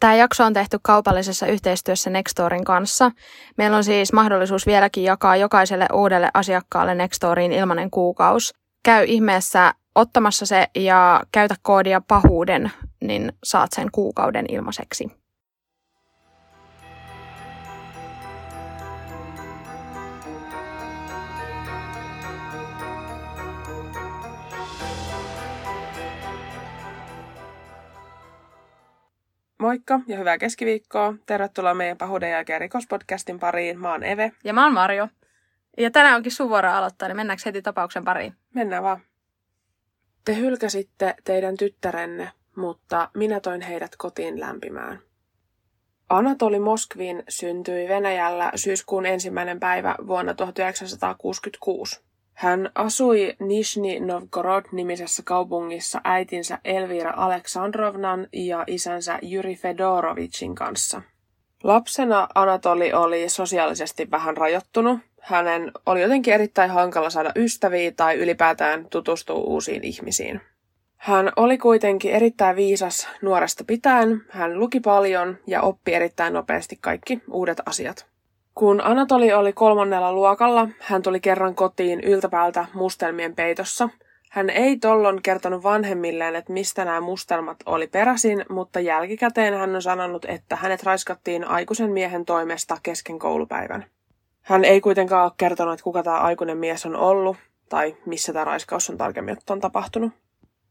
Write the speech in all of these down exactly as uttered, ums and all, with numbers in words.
Tämä jakso on tehty kaupallisessa yhteistyössä Nextorin kanssa. Meillä on siis mahdollisuus vieläkin jakaa jokaiselle uudelle asiakkaalle Nextoriin ilmainen kuukausi. Käy ihmeessä ottamassa se ja käytä koodia pahuuden, niin saat sen kuukauden ilmaiseksi. Moikka ja hyvää keskiviikkoa. Tervetuloa meidän Pahuuden jälkeen rikospodcastin pariin. Mä oon Eve. Ja mä oon Marjo. Ja tänään onkin sun vuoro aloittaa, niin mennäänkö heti tapauksen pariin? Mennään vaan. Te hylkäsitte teidän tyttärenne, mutta minä toin heidät kotiin lämpimään. Anatoli Moskvin syntyi Venäjällä syyskuun ensimmäinen päivä vuonna tuhatyhdeksänsataakuusikymmentäkuusi. Hän asui Nizhny Novgorod-nimisessä kaupungissa äitinsä Elvira Aleksandrovnan ja isänsä Juri Fedorovichin kanssa. Lapsena Anatoli oli sosiaalisesti vähän rajoittunut. Hänen oli jotenkin erittäin hankala saada ystäviä tai ylipäätään tutustua uusiin ihmisiin. Hän oli kuitenkin erittäin viisas nuoresta pitäen. Hän luki paljon ja oppi erittäin nopeasti kaikki uudet asiat. Kun Anatoli oli kolmannella luokalla, hän tuli kerran kotiin yltäpäältä mustelmien peitossa. Hän ei tollon kertonut vanhemmilleen, että mistä nämä mustelmat oli peräisin, mutta jälkikäteen hän on sanonut, että hänet raiskattiin aikuisen miehen toimesta kesken koulupäivän. Hän ei kuitenkaan ole kertonut, että kuka tämä aikuinen mies on ollut tai missä tämä raiskaus on tarkemmin on tapahtunut.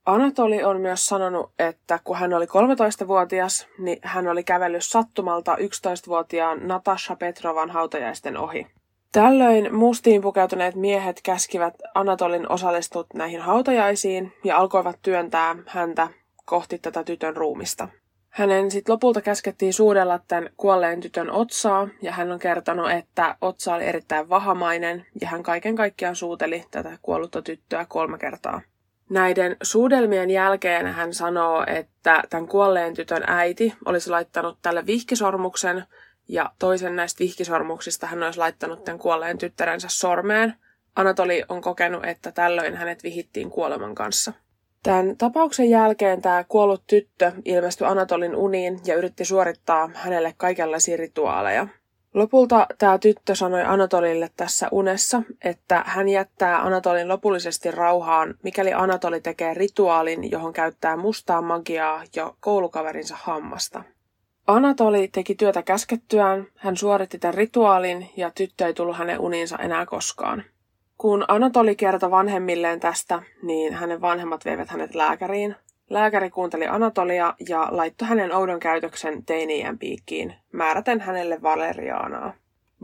Anatoli on myös sanonut, että kun hän oli kolmetoistavuotias, niin hän oli kävellyt sattumalta yksitoistavuotiaan Natasha Petrovan hautajaisten ohi. Tällöin mustiin pukeutuneet miehet käskivät Anatolin osallistua näihin hautajaisiin ja alkoivat työntää häntä kohti tätä tytön ruumista. Hänen sitten lopulta käskettiin suudella tämän kuolleen tytön otsaa ja hän on kertonut, että otsa oli erittäin vahamainen ja hän kaiken kaikkiaan suuteli tätä kuollutta tyttöä kolme kertaa. Näiden suudelmien jälkeen hän sanoo, että tämän kuolleen tytön äiti olisi laittanut tälle vihkisormuksen ja toisen näistä vihkisormuksista hän olisi laittanut tämän kuolleen tyttärensä sormeen. Anatoli on kokenut, että tällöin hänet vihittiin kuoleman kanssa. Tämän tapauksen jälkeen tämä kuollut tyttö ilmestyi Anatolin uniin ja yritti suorittaa hänelle kaikenlaisia rituaaleja. Lopulta tämä tyttö sanoi Anatolille tässä unessa, että hän jättää Anatolin lopullisesti rauhaan, mikäli Anatoli tekee rituaalin, johon käyttää mustaa magiaa ja koulukaverinsa hammasta. Anatoli teki työtä käskettyään, hän suoritti tämän rituaalin ja tyttö ei tullut hänen uniinsa enää koskaan. Kun Anatoli kertoi vanhemmilleen tästä, niin hänen vanhemmat veivät hänet lääkäriin. Lääkäri kuunteli Anatolia ja laittoi hänen oudon käytöksen teiniän piikkiin, määräten hänelle valeriaanaa.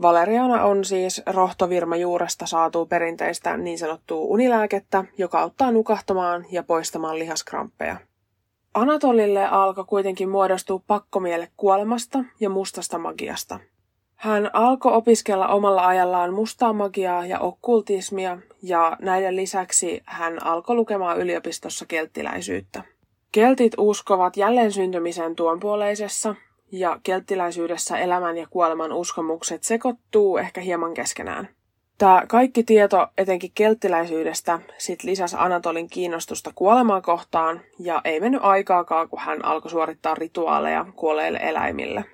Valeriaana on siis rohtovirmajuuresta saatua perinteistä niin sanottua unilääkettä, joka auttaa nukahtamaan ja poistamaan lihaskramppeja. Anatolille alkoi kuitenkin muodostua pakkomielle kuolemasta ja mustasta magiasta. Hän alkoi opiskella omalla ajallaan mustaa magiaa ja okkultismia ja näiden lisäksi hän alkoi lukemaan yliopistossa kelttiläisyyttä. Keltit uskovat jälleen syntymisen tuonpuoleisessa ja kelttiläisyydessä elämän ja kuoleman uskomukset sekoittuu ehkä hieman keskenään. Tämä kaikki tieto etenkin kelttiläisyydestä sit lisäsi Anatolin kiinnostusta kuolemaa kohtaan ja ei mennyt aikaakaan, kun hän alkoi suorittaa rituaaleja kuolleille eläimille.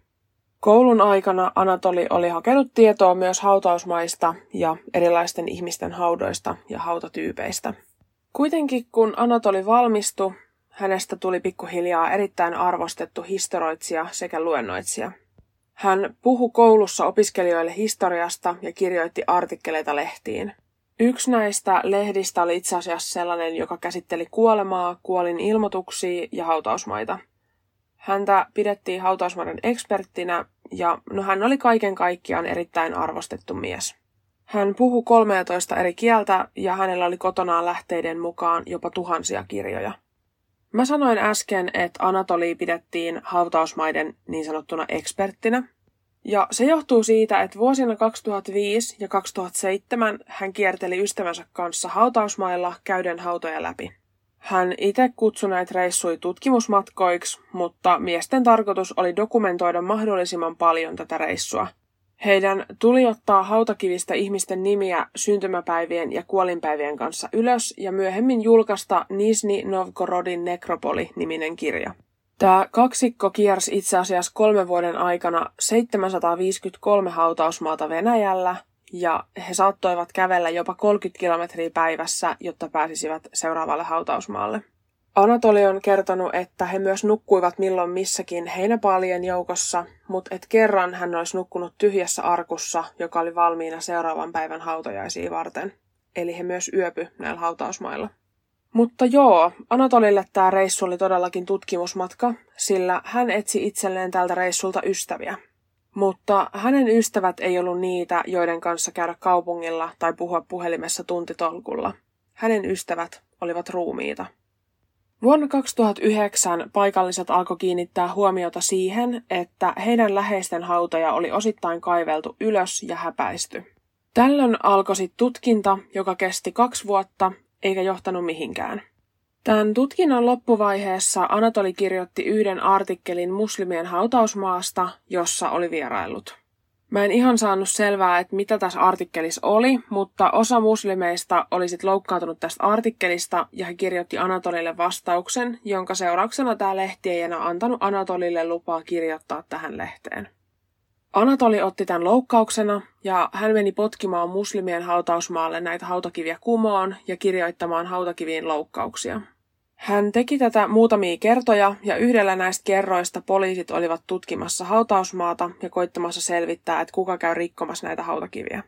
Koulun aikana Anatoli oli hakenut tietoa myös hautausmaista ja erilaisten ihmisten haudoista ja hautatyypeistä. Kuitenkin kun Anatoli valmistui, hänestä tuli pikkuhiljaa erittäin arvostettu historioitsija sekä luennoitsija. Hän puhui koulussa opiskelijoille historiasta ja kirjoitti artikkeleita lehtiin. Yksi näistä lehdistä oli itse asiassa sellainen, joka käsitteli kuolemaa, kuolinilmoituksia ja hautausmaita. Häntä pidettiin hautausmaiden eksperttinä ja no, hän oli kaiken kaikkiaan erittäin arvostettu mies. Hän puhui kolmetoista eri kieltä ja hänellä oli kotonaan lähteiden mukaan jopa tuhansia kirjoja. Mä sanoin äsken, että Anatoli pidettiin hautausmaiden niin sanottuna eksperttinä. Ja se johtuu siitä, että vuosina kaksituhattaviisi ja kaksituhattaseitsemän hän kierteli ystävänsä kanssa hautausmailla käyden hautoja läpi. Hän itse kutsui näitä reissuja tutkimusmatkoiksi, mutta miesten tarkoitus oli dokumentoida mahdollisimman paljon tätä reissua. Heidän tuli ottaa hautakivistä ihmisten nimiä syntymäpäivien ja kuolinpäivien kanssa ylös ja myöhemmin julkaista Nizhny Novgorodin nekropoli-niminen kirja. Tämä kaksikko kiersi itse asiassa kolmen vuoden aikana seitsemänsataaviisikymmentäkolme hautausmaata Venäjällä, ja he saattoivat kävellä jopa kolmekymmentä kilometriä päivässä, jotta pääsisivät seuraavalle hautausmaalle. Anatoli on kertonut, että he myös nukkuivat milloin missäkin heinäpaalien joukossa, mutta et kerran hän olisi nukkunut tyhjässä arkussa, joka oli valmiina seuraavan päivän hautajaisia varten. Eli he myös yöpy näillä hautausmailla. Mutta joo, Anatolille tämä reissu oli todellakin tutkimusmatka, sillä hän etsi itselleen tältä reissulta ystäviä. Mutta hänen ystävät ei ollut niitä, joiden kanssa käydä kaupungilla tai puhua puhelimessa tuntitolkulla. Hänen ystävät olivat ruumiita. Vuonna kaksituhattayhdeksän paikalliset alkoi kiinnittää huomiota siihen, että heidän läheisten hautoja oli osittain kaiveltu ylös ja häpäisty. Tällöin alkoi sitten tutkinta, joka kesti kaksi vuotta, eikä johtanut mihinkään. Tämän tutkinnan loppuvaiheessa Anatoli kirjoitti yhden artikkelin muslimien hautausmaasta, jossa oli vierailut. Mä en ihan saanut selvää, että mitä tässä artikkelissa oli, mutta osa muslimeista oli sit loukkaantunut tästä artikkelista ja he kirjoitti Anatolille vastauksen, jonka seurauksena tämä lehti ei enää antanut Anatolille lupaa kirjoittaa tähän lehteen. Anatoli otti tämän loukkauksena ja hän meni potkimaan muslimien hautausmaalle näitä hautakiviä kumoon ja kirjoittamaan hautakiviin loukkauksia. Hän teki tätä muutamia kertoja ja yhdellä näistä kerroista poliisit olivat tutkimassa hautausmaata ja koittamassa selvittää, että kuka käy rikkomassa näitä hautakiviä.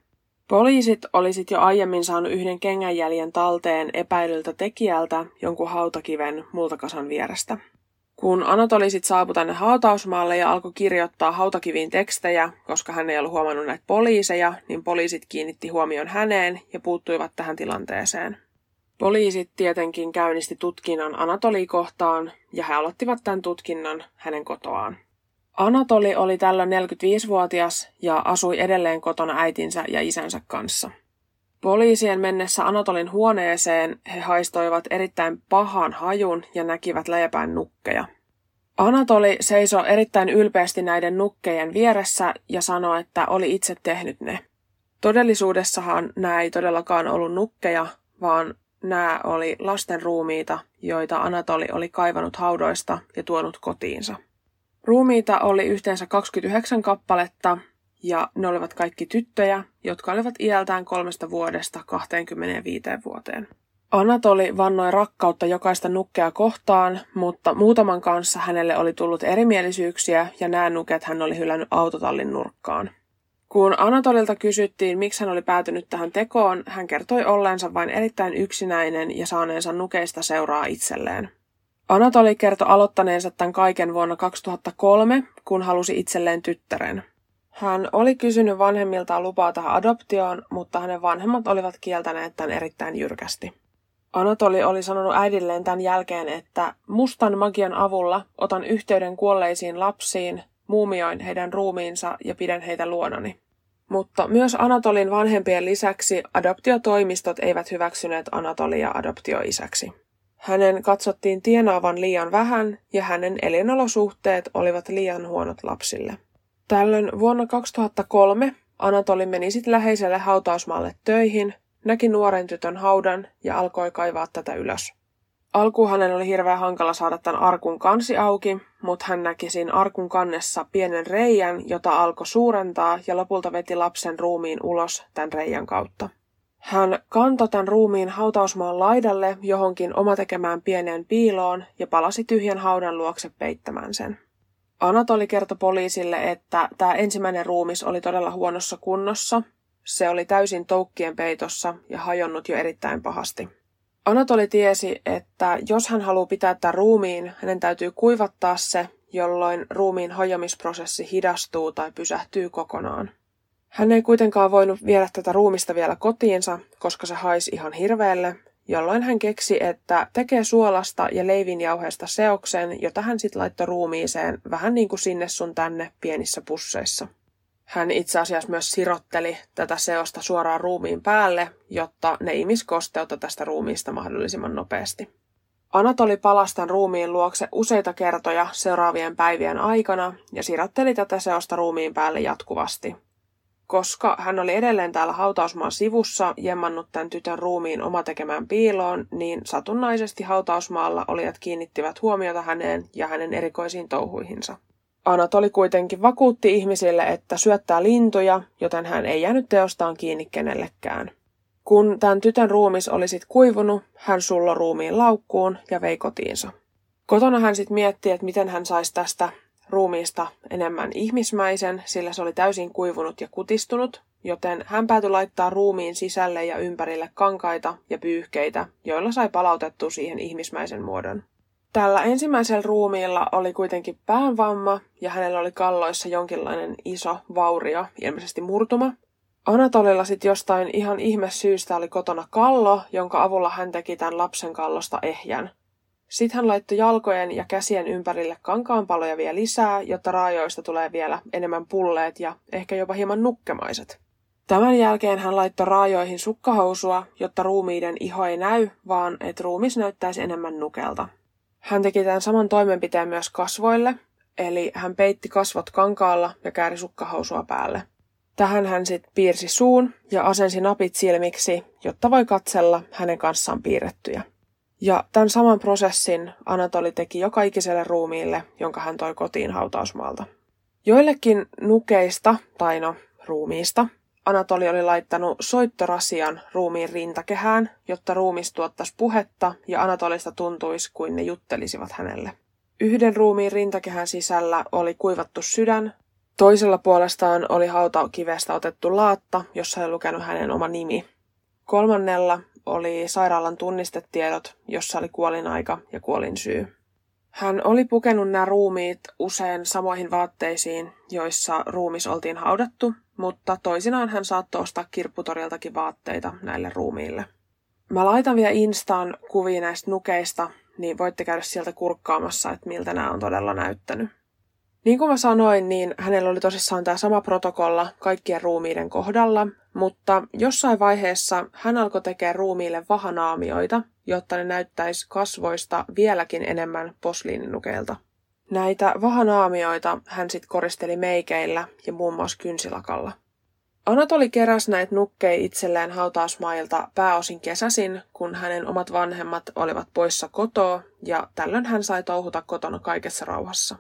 Poliisit olisit jo aiemmin saanut yhden kengänjäljen talteen epäilyltä tekijältä jonkun hautakiven multakasan vierestä. Kun Anatoli sit saapui tänne hautausmaalle ja alkoi kirjoittaa hautakiviin tekstejä, koska hän ei ollut huomannut näitä poliiseja, niin poliisit kiinnitti huomion häneen ja puuttuivat tähän tilanteeseen. Poliisit tietenkin käynnisti tutkinnan Anatoliin kohtaan ja he aloittivat tämän tutkinnan hänen kotoaan. Anatoli oli tällöin neljäkymmentäviisivuotias ja asui edelleen kotona äitinsä ja isänsä kanssa. Poliisien mennessä Anatolin huoneeseen he haistoivat erittäin pahan hajun ja näkivät läjäpään nukkeja. Anatoli seisoi erittäin ylpeästi näiden nukkejen vieressä ja sanoi, että oli itse tehnyt ne. Todellisuudessahan nämä ei todellakaan ollut nukkeja, vaan nämä oli lasten ruumiita, joita Anatoli oli kaivanut haudoista ja tuonut kotiinsa. Ruumiita oli yhteensä kaksikymmentäyhdeksän kappaletta. Ja ne olivat kaikki tyttöjä, jotka olivat iältään kolmesta vuodesta kaksikymmentäviiteen vuoteen. Anatoli vannoi rakkautta jokaista nukkea kohtaan, mutta muutaman kanssa hänelle oli tullut erimielisyyksiä ja nämä nuket hän oli hylännyt autotallin nurkkaan. Kun Anatolilta kysyttiin, miksi hän oli päätynyt tähän tekoon, hän kertoi olleensa vain erittäin yksinäinen ja saaneensa nukeista seuraa itselleen. Anatoli kertoi aloittaneensa tämän kaiken vuonna kaksituhattakolme, kun halusi itselleen tyttären. Hän oli kysynyt vanhemmiltaan lupaa tähän adoptioon, mutta hänen vanhemmat olivat kieltäneet tämän erittäin jyrkästi. Anatoli oli sanonut äidilleen tämän jälkeen, että mustan magian avulla otan yhteyden kuolleisiin lapsiin, muumioin heidän ruumiinsa ja pidän heitä luonani. Mutta myös Anatolin vanhempien lisäksi adoptiotoimistot eivät hyväksyneet Anatolia adoptioisäksi. Hänen katsottiin tienaavan liian vähän ja hänen elinolosuhteet olivat liian huonot lapsille. Tällöin vuonna kaksituhattakolme Anatoli meni sitten läheiselle hautausmaalle töihin, näki nuoren tytön haudan ja alkoi kaivaa tätä ylös. Alkuun hänen oli hirveän hankala saada tämän arkun kansi auki, mutta hän näki siinä arkun kannessa pienen reijän, jota alkoi suurentaa ja lopulta veti lapsen ruumiin ulos tämän reijän kautta. Hän kantoi tämän ruumiin hautausmaan laidalle johonkin omatekemään pieneen piiloon ja palasi tyhjän haudan luokse peittämään sen. Anatoli kertoi poliisille, että tämä ensimmäinen ruumis oli todella huonossa kunnossa. Se oli täysin toukkien peitossa ja hajonnut jo erittäin pahasti. Anatoli tiesi, että jos hän haluaa pitää tämän ruumiin, hänen täytyy kuivattaa se, jolloin ruumiin hajoamisprosessi hidastuu tai pysähtyy kokonaan. Hän ei kuitenkaan voinut viedä tätä ruumista vielä kotiinsa, koska se haisi ihan hirveelle, jolloin hän keksi, että tekee suolasta ja leivinjauheesta seoksen, jota hän sitten laittoi ruumiiseen vähän niin kuin sinne sun tänne pienissä pusseissa. Hän itse asiassa myös sirotteli tätä seosta suoraan ruumiin päälle, jotta ne imis kosteutta tästä ruumiista mahdollisimman nopeasti. Anatoli palasi tämän ruumiin luokse useita kertoja seuraavien päivien aikana ja sirotteli tätä seosta ruumiin päälle jatkuvasti. koska hän oli edelleen täällä hautausmaan sivussa jemmannut tämän tytön ruumiin omatekemään piiloon, niin satunnaisesti hautausmaalla olijat kiinnittivät huomiota häneen ja hänen erikoisiin touhuihinsa. Anatoli kuitenkin vakuutti ihmisille, että syöttää lintuja, joten hän ei jäänyt teostaan kiinni kenellekään. Kun tämän tytön ruumis oli sitten kuivunut, hän sulloi ruumiin laukkuun ja vei kotiinsa. Kotona hän sitten mietti, että miten hän saisi tästä ruumiista enemmän ihmismäisen, sillä se oli täysin kuivunut ja kutistunut, joten hän päätyi laittaa ruumiin sisälle ja ympärille kankaita ja pyyhkeitä, joilla sai palautettua siihen ihmismäisen muodon. Tällä ensimmäisellä ruumiilla oli kuitenkin päänvamma ja hänellä oli kalloissa jonkinlainen iso vaurio, ilmeisesti murtuma. Anatolilla sitten jostain ihan ihme syystä oli kotona kallo, jonka avulla hän teki tämän lapsen kallosta ehjän. Sitten hän laittoi jalkojen ja käsien ympärille kankaanpaloja vielä lisää, jotta raajoista tulee vielä enemmän pulleet ja ehkä jopa hieman nukkemaiset. Tämän jälkeen hän laittoi raajoihin sukkahousua, jotta ruumiiden iho ei näy, vaan että ruumis näyttäisi enemmän nukelta. Hän teki tämän saman toimenpiteen myös kasvoille, eli hän peitti kasvot kankaalla ja kääri sukkahousua päälle. Tähän hän sitten piirsi suun ja asensi napit silmiksi, jotta voi katsella hänen kanssaan piirrettyjä. Ja tämän saman prosessin Anatoli teki joka ikiselle ruumiille, jonka hän toi kotiin hautausmaalta. Joillekin nukeista, tai no ruumiista, Anatoli oli laittanut soittorasian ruumiin rintakehään, jotta ruumis tuottaisi puhetta ja Anatolista tuntuisi, kuin ne juttelisivat hänelle. Yhden ruumiin rintakehän sisällä oli kuivattu sydän, toisella puolestaan oli hautakivestä otettu laatta, jossa oli lukenut hänen oma nimi. Kolmannella oli sairaalan tunnistetiedot, jossa oli kuolinaika ja kuolinsyy. Hän oli pukenut nämä ruumiit usein samoihin vaatteisiin, joissa ruumis oltiin haudattu, mutta toisinaan hän saattoi ostaa kirpputoriltakin vaatteita näille ruumiille. Mä laitan vielä Instaan kuvia näistä nukeista, niin voitte käydä sieltä kurkkaamassa, että miltä nämä on todella näyttänyt. Niin kuin mä sanoin, niin hänellä oli tosissaan tämä sama protokolla kaikkien ruumiiden kohdalla, mutta jossain vaiheessa hän alkoi tekemään ruumiille vahanaamioita, jotta ne näyttäisi kasvoista vieläkin enemmän posliininukeilta. Näitä vahanaamioita hän sitten koristeli meikeillä ja muun muassa kynsilakalla. Anatoli keräsi näitä nukkeja itselleen hautausmailta pääosin kesäsin, kun hänen omat vanhemmat olivat poissa kotoa ja tällöin hän sai touhuta kotona kaikessa rauhassa.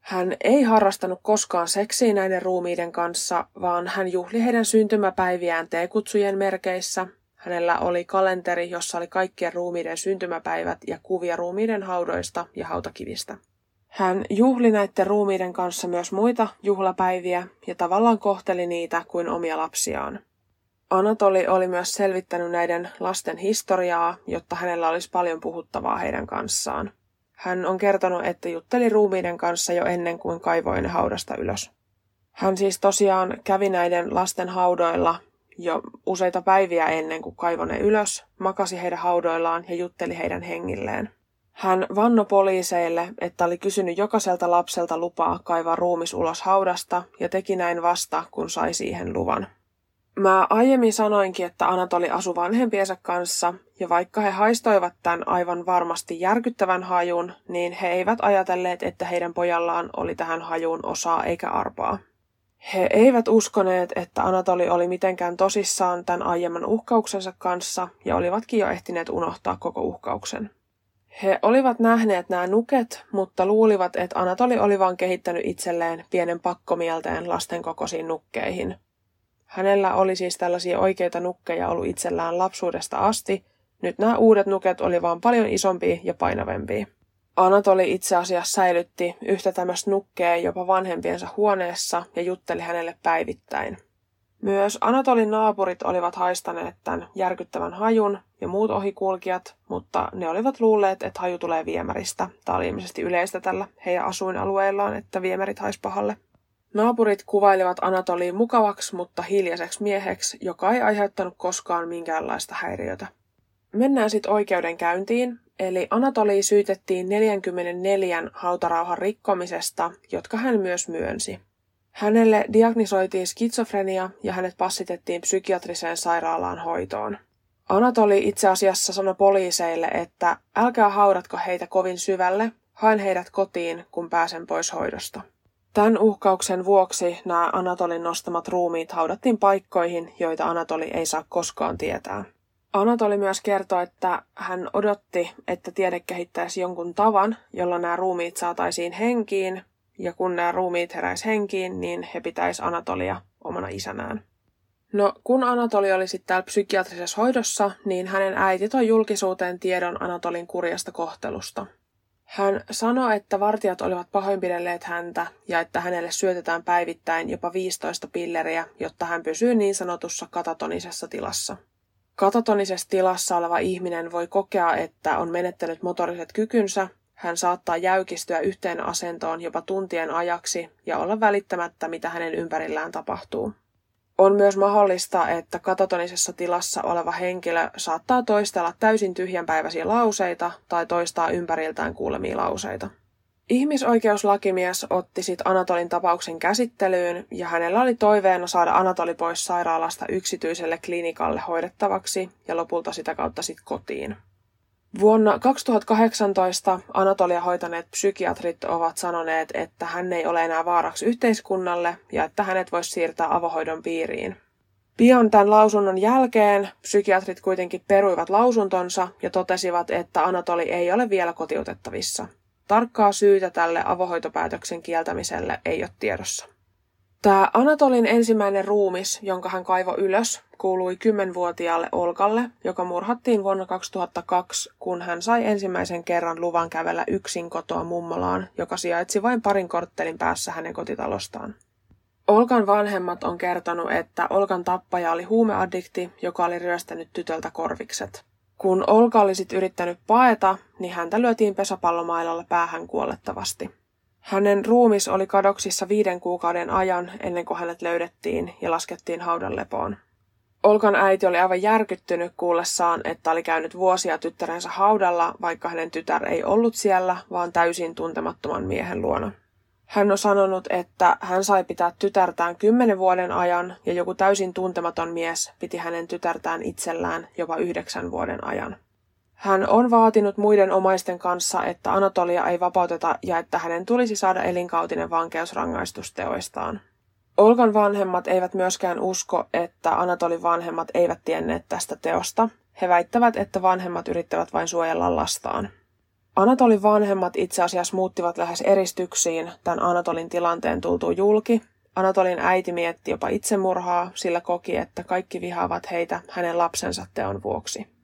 Hän ei harrastanut koskaan seksiä näiden ruumiiden kanssa, vaan hän juhli heidän syntymäpäiviään teekutsujen merkeissä. Hänellä oli kalenteri, jossa oli kaikkien ruumiiden syntymäpäivät ja kuvia ruumiiden haudoista ja hautakivistä. Hän juhli näiden ruumiiden kanssa myös muita juhlapäiviä ja tavallaan kohteli niitä kuin omia lapsiaan. Anatoli oli myös selvittänyt näiden lasten historiaa, jotta hänellä olisi paljon puhuttavaa heidän kanssaan. Hän on kertonut, että jutteli ruumiiden kanssa jo ennen kuin kaivoi ne haudasta ylös. Hän siis tosiaan kävi näiden lasten haudoilla jo useita päiviä ennen kuin kaivoi ne ylös, makasi heidän haudoillaan ja jutteli heidän hengilleen. Hän vannoi poliiseille, että oli kysynyt jokaiselta lapselta lupaa kaivaa ruumis ulos haudasta ja teki näin vasta, kun sai siihen luvan. Mä aiemmin sanoinkin, että Anatoli asui vanhempiensa kanssa, ja vaikka he haistoivat tämän aivan varmasti järkyttävän hajun, niin he eivät ajatelleet, että heidän pojallaan oli tähän hajuun osaa eikä arpaa. He eivät uskoneet, että Anatoli oli mitenkään tosissaan tämän aiemman uhkauksensa kanssa, ja olivatkin jo ehtineet unohtaa koko uhkauksen. He olivat nähneet nämä nuket, mutta luulivat, että Anatoli oli vain kehittänyt itselleen pienen pakkomielteen lasten kokoisiin nukkeihin. Hänellä oli siis tällaisia oikeita nukkeja ollut itsellään lapsuudesta asti. Nyt nämä uudet nuket oli vaan paljon isompia ja painavempia. Anatoli itse asiassa säilytti yhtä tämmöistä nukkea jopa vanhempiensa huoneessa ja jutteli hänelle päivittäin. Myös Anatolin naapurit olivat haistaneet tämän järkyttävän hajun ja muut ohikulkijat, mutta ne olivat luulleet, että haju tulee viemäristä. Tämä oli ilmeisesti yleistä tällä heidän asuinalueellaan, että viemärit haisi pahalle. Naapurit kuvailivat Anatoliin mukavaksi, mutta hiljaiseksi mieheksi, joka ei aiheuttanut koskaan minkäänlaista häiriötä. Mennään sitten oikeudenkäyntiin, eli Anatoli syytettiin neljänkymmenenneljän hautarauhan rikkomisesta, jotka hän myös myönsi. Hänelle diagnisoitiin skitsofrenia ja hänet passitettiin psykiatriseen sairaalaan hoitoon. Anatoli itse asiassa sanoi poliiseille, että älkää haudatko heitä kovin syvälle, haen heidät kotiin, kun pääsen pois hoidosta. Tämän uhkauksen vuoksi nämä Anatolin nostamat ruumiit haudattiin paikkoihin, joita Anatoli ei saa koskaan tietää. Anatoli myös kertoi, että hän odotti, että tiede kehittäisi jonkun tavan, jolla nämä ruumiit saataisiin henkiin, ja kun nämä ruumiit heräisi henkiin, niin he pitäisi Anatolia omana isänään. No, kun Anatoli oli sitten täällä psykiatrisessa hoidossa, niin hänen äiti toi julkisuuteen tiedon Anatolin kurjasta kohtelusta. Hän sanoi, että vartijat olivat pahoinpidelleet häntä ja että hänelle syötetään päivittäin jopa viisitoista pilleriä, jotta hän pysyy niin sanotussa katatonisessa tilassa. Katatonisessa tilassa oleva ihminen voi kokea, että on menettänyt motoriset kykynsä, hän saattaa jäykistyä yhteen asentoon jopa tuntien ajaksi ja olla välittämättä, mitä hänen ympärillään tapahtuu. On myös mahdollista, että katatonisessa tilassa oleva henkilö saattaa toistella täysin tyhjänpäiväisiä lauseita tai toistaa ympäriltään kuulemia lauseita. Ihmisoikeuslakimies otti sit Anatolin tapauksen käsittelyyn ja hänellä oli toiveena saada Anatoli pois sairaalasta yksityiselle klinikalle hoidettavaksi ja lopulta sitä kautta sit kotiin. Vuonna kaksituhattakahdeksantoista Anatolia hoitaneet psykiatrit ovat sanoneet, että hän ei ole enää vaaraksi yhteiskunnalle ja että hänet voisi siirtää avohoidon piiriin. Pian tämän lausunnon jälkeen psykiatrit kuitenkin peruivat lausuntonsa ja totesivat, että Anatoli ei ole vielä kotiutettavissa. Tarkkaa syytä tälle avohoitopäätöksen kieltämiselle ei ole tiedossa. Tämä Anatolin ensimmäinen ruumis, jonka hän kaivoi ylös, kuului kymmenvuotiaalle Olgalle, joka murhattiin vuonna kaksituhattakaksi, kun hän sai ensimmäisen kerran luvan kävellä yksin kotoa mummolaan, joka sijaitsi vain parin korttelin päässä hänen kotitalostaan. Olgan vanhemmat on kertonut, että Olgan tappaja oli huumeaddikti, joka oli ryöstänyt tytöltä korvikset. Kun Olga oli sit yrittänyt paeta, niin häntä lyötiin pesäpallomailalla päähän kuolettavasti. Hänen ruumis oli kadoksissa viiden kuukauden ajan ennen kuin hänet löydettiin ja laskettiin haudan lepoon. Olgan äiti oli aivan järkyttynyt kuullessaan, että oli käynyt vuosia tyttärensä haudalla, vaikka hänen tytär ei ollut siellä, vaan täysin tuntemattoman miehen luona. Hän on sanonut, että hän sai pitää tytärtään kymmenen vuoden ajan ja joku täysin tuntematon mies piti hänen tytärtään itsellään jopa yhdeksän vuoden ajan. Hän on vaatinut muiden omaisten kanssa, että Anatolia ei vapauteta ja että hänen tulisi saada elinkautinen vankeusrangaistus teoistaan. Olgan vanhemmat eivät myöskään usko, että Anatolin vanhemmat eivät tienneet tästä teosta. He väittävät, että vanhemmat yrittävät vain suojella lastaan. Anatolin vanhemmat itse asiassa muuttivat lähes eristyksiin tämän Anatolin tilanteen tultua julki. Anatolin äiti mietti jopa itsemurhaa, sillä koki, että kaikki vihaavat heitä hänen lapsensa teon vuoksi.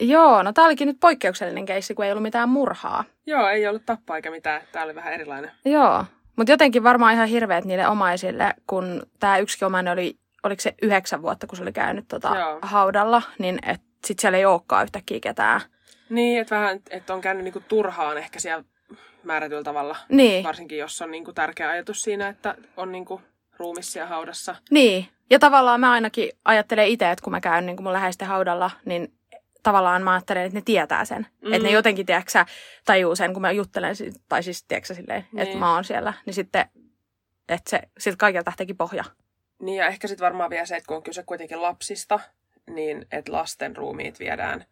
Joo, no tää olikin nyt poikkeuksellinen keissi, kun ei ollut mitään murhaa. Joo, ei ollut tappaa eikä mitään. Tää oli vähän erilainen. Joo, mutta jotenkin varmaan ihan hirveet niille omaisille, kun tää yksikin omainen oli, oliko se yhdeksän vuotta, kun se oli käynyt tota haudalla, niin et sit siellä ei olekaan yhtäkkiä ketään. Niin, että vähän, että on käynyt niinku turhaan ehkä siellä määrätyllä tavalla. Niin. Varsinkin, jos on niinku tärkeä ajatus siinä, että on niinku ruumis siellä haudassa. Niin, ja tavallaan mä ainakin ajattelen itse, että kun mä käyn niinku mun läheisten haudalla, niin tavallaan mä ajattelen, että ne tietää sen. Mm. Että ne jotenkin, tiedäksä, tajuu sen, kun mä juttelen, tai siis, tiedäksä, silleen, niin, että mä oon siellä. Niin sitten, että se, siltä kaikilta lähteekin pohja. Niin, ja ehkä sitten varmaan vielä se, että kun on kyse kuitenkin lapsista, niin että lasten ruumiit viedään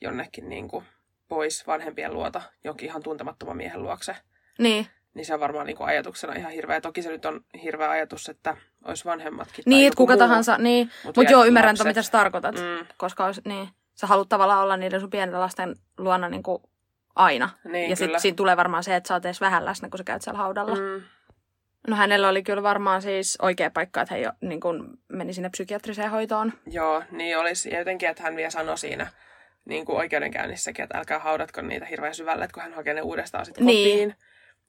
jonnekin niin kuin pois vanhempien luota, jonkin ihan tuntemattoman miehen luokse. Niin. Niin se on varmaan niin kuin ajatuksena ihan hirveä. Toki se nyt on hirveä ajatus, että olisi vanhemmatkin. Niin, että kuka muu tahansa, niin. Mutta mut joo, ymmärrän, mitä sä tarkoitat, mm. koska olisi, niin. Sä haluat tavallaan olla niiden sun pienten lasten luona niin kuin aina. Niin, ja sitten siinä tulee varmaan se, että sä oot edes vähän läsnä, kun sä käyt siellä haudalla. Mm. No hänellä oli kyllä varmaan siis oikea paikka, että hän niin kuin meni sinne psykiatriseen hoitoon. Joo, niin olisi. Ja jotenkin, että hän vielä sanoi siinä niin kuin oikeudenkäynnissäkin, että älkää haudatko niitä hirveän syvälle, että kun hän hakee ne uudestaan sitten kotiin. Niin.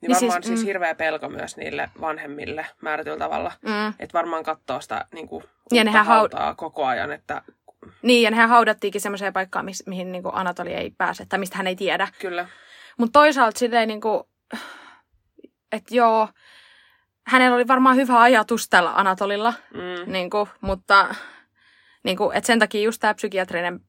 Niin, niin varmaan siis, siis mm. hirveä pelko myös niille vanhemmille määrätyllä tavalla. Mm. Että varmaan katsoo sitä niin kuin uutta hautaa haud- koko ajan, että niin, ja nehän haudattiinkin semmoiseen paikkaan, mihin niin kuin Anatoli ei pääse, tai mistä hän ei tiedä. Kyllä. Mutta toisaalta silleen, niin kuin, että joo, hänellä oli varmaan hyvä ajatus tällä Anatolilla, mm. niin kuin, mutta niin kuin, että sen takia just tämä psykiatrinen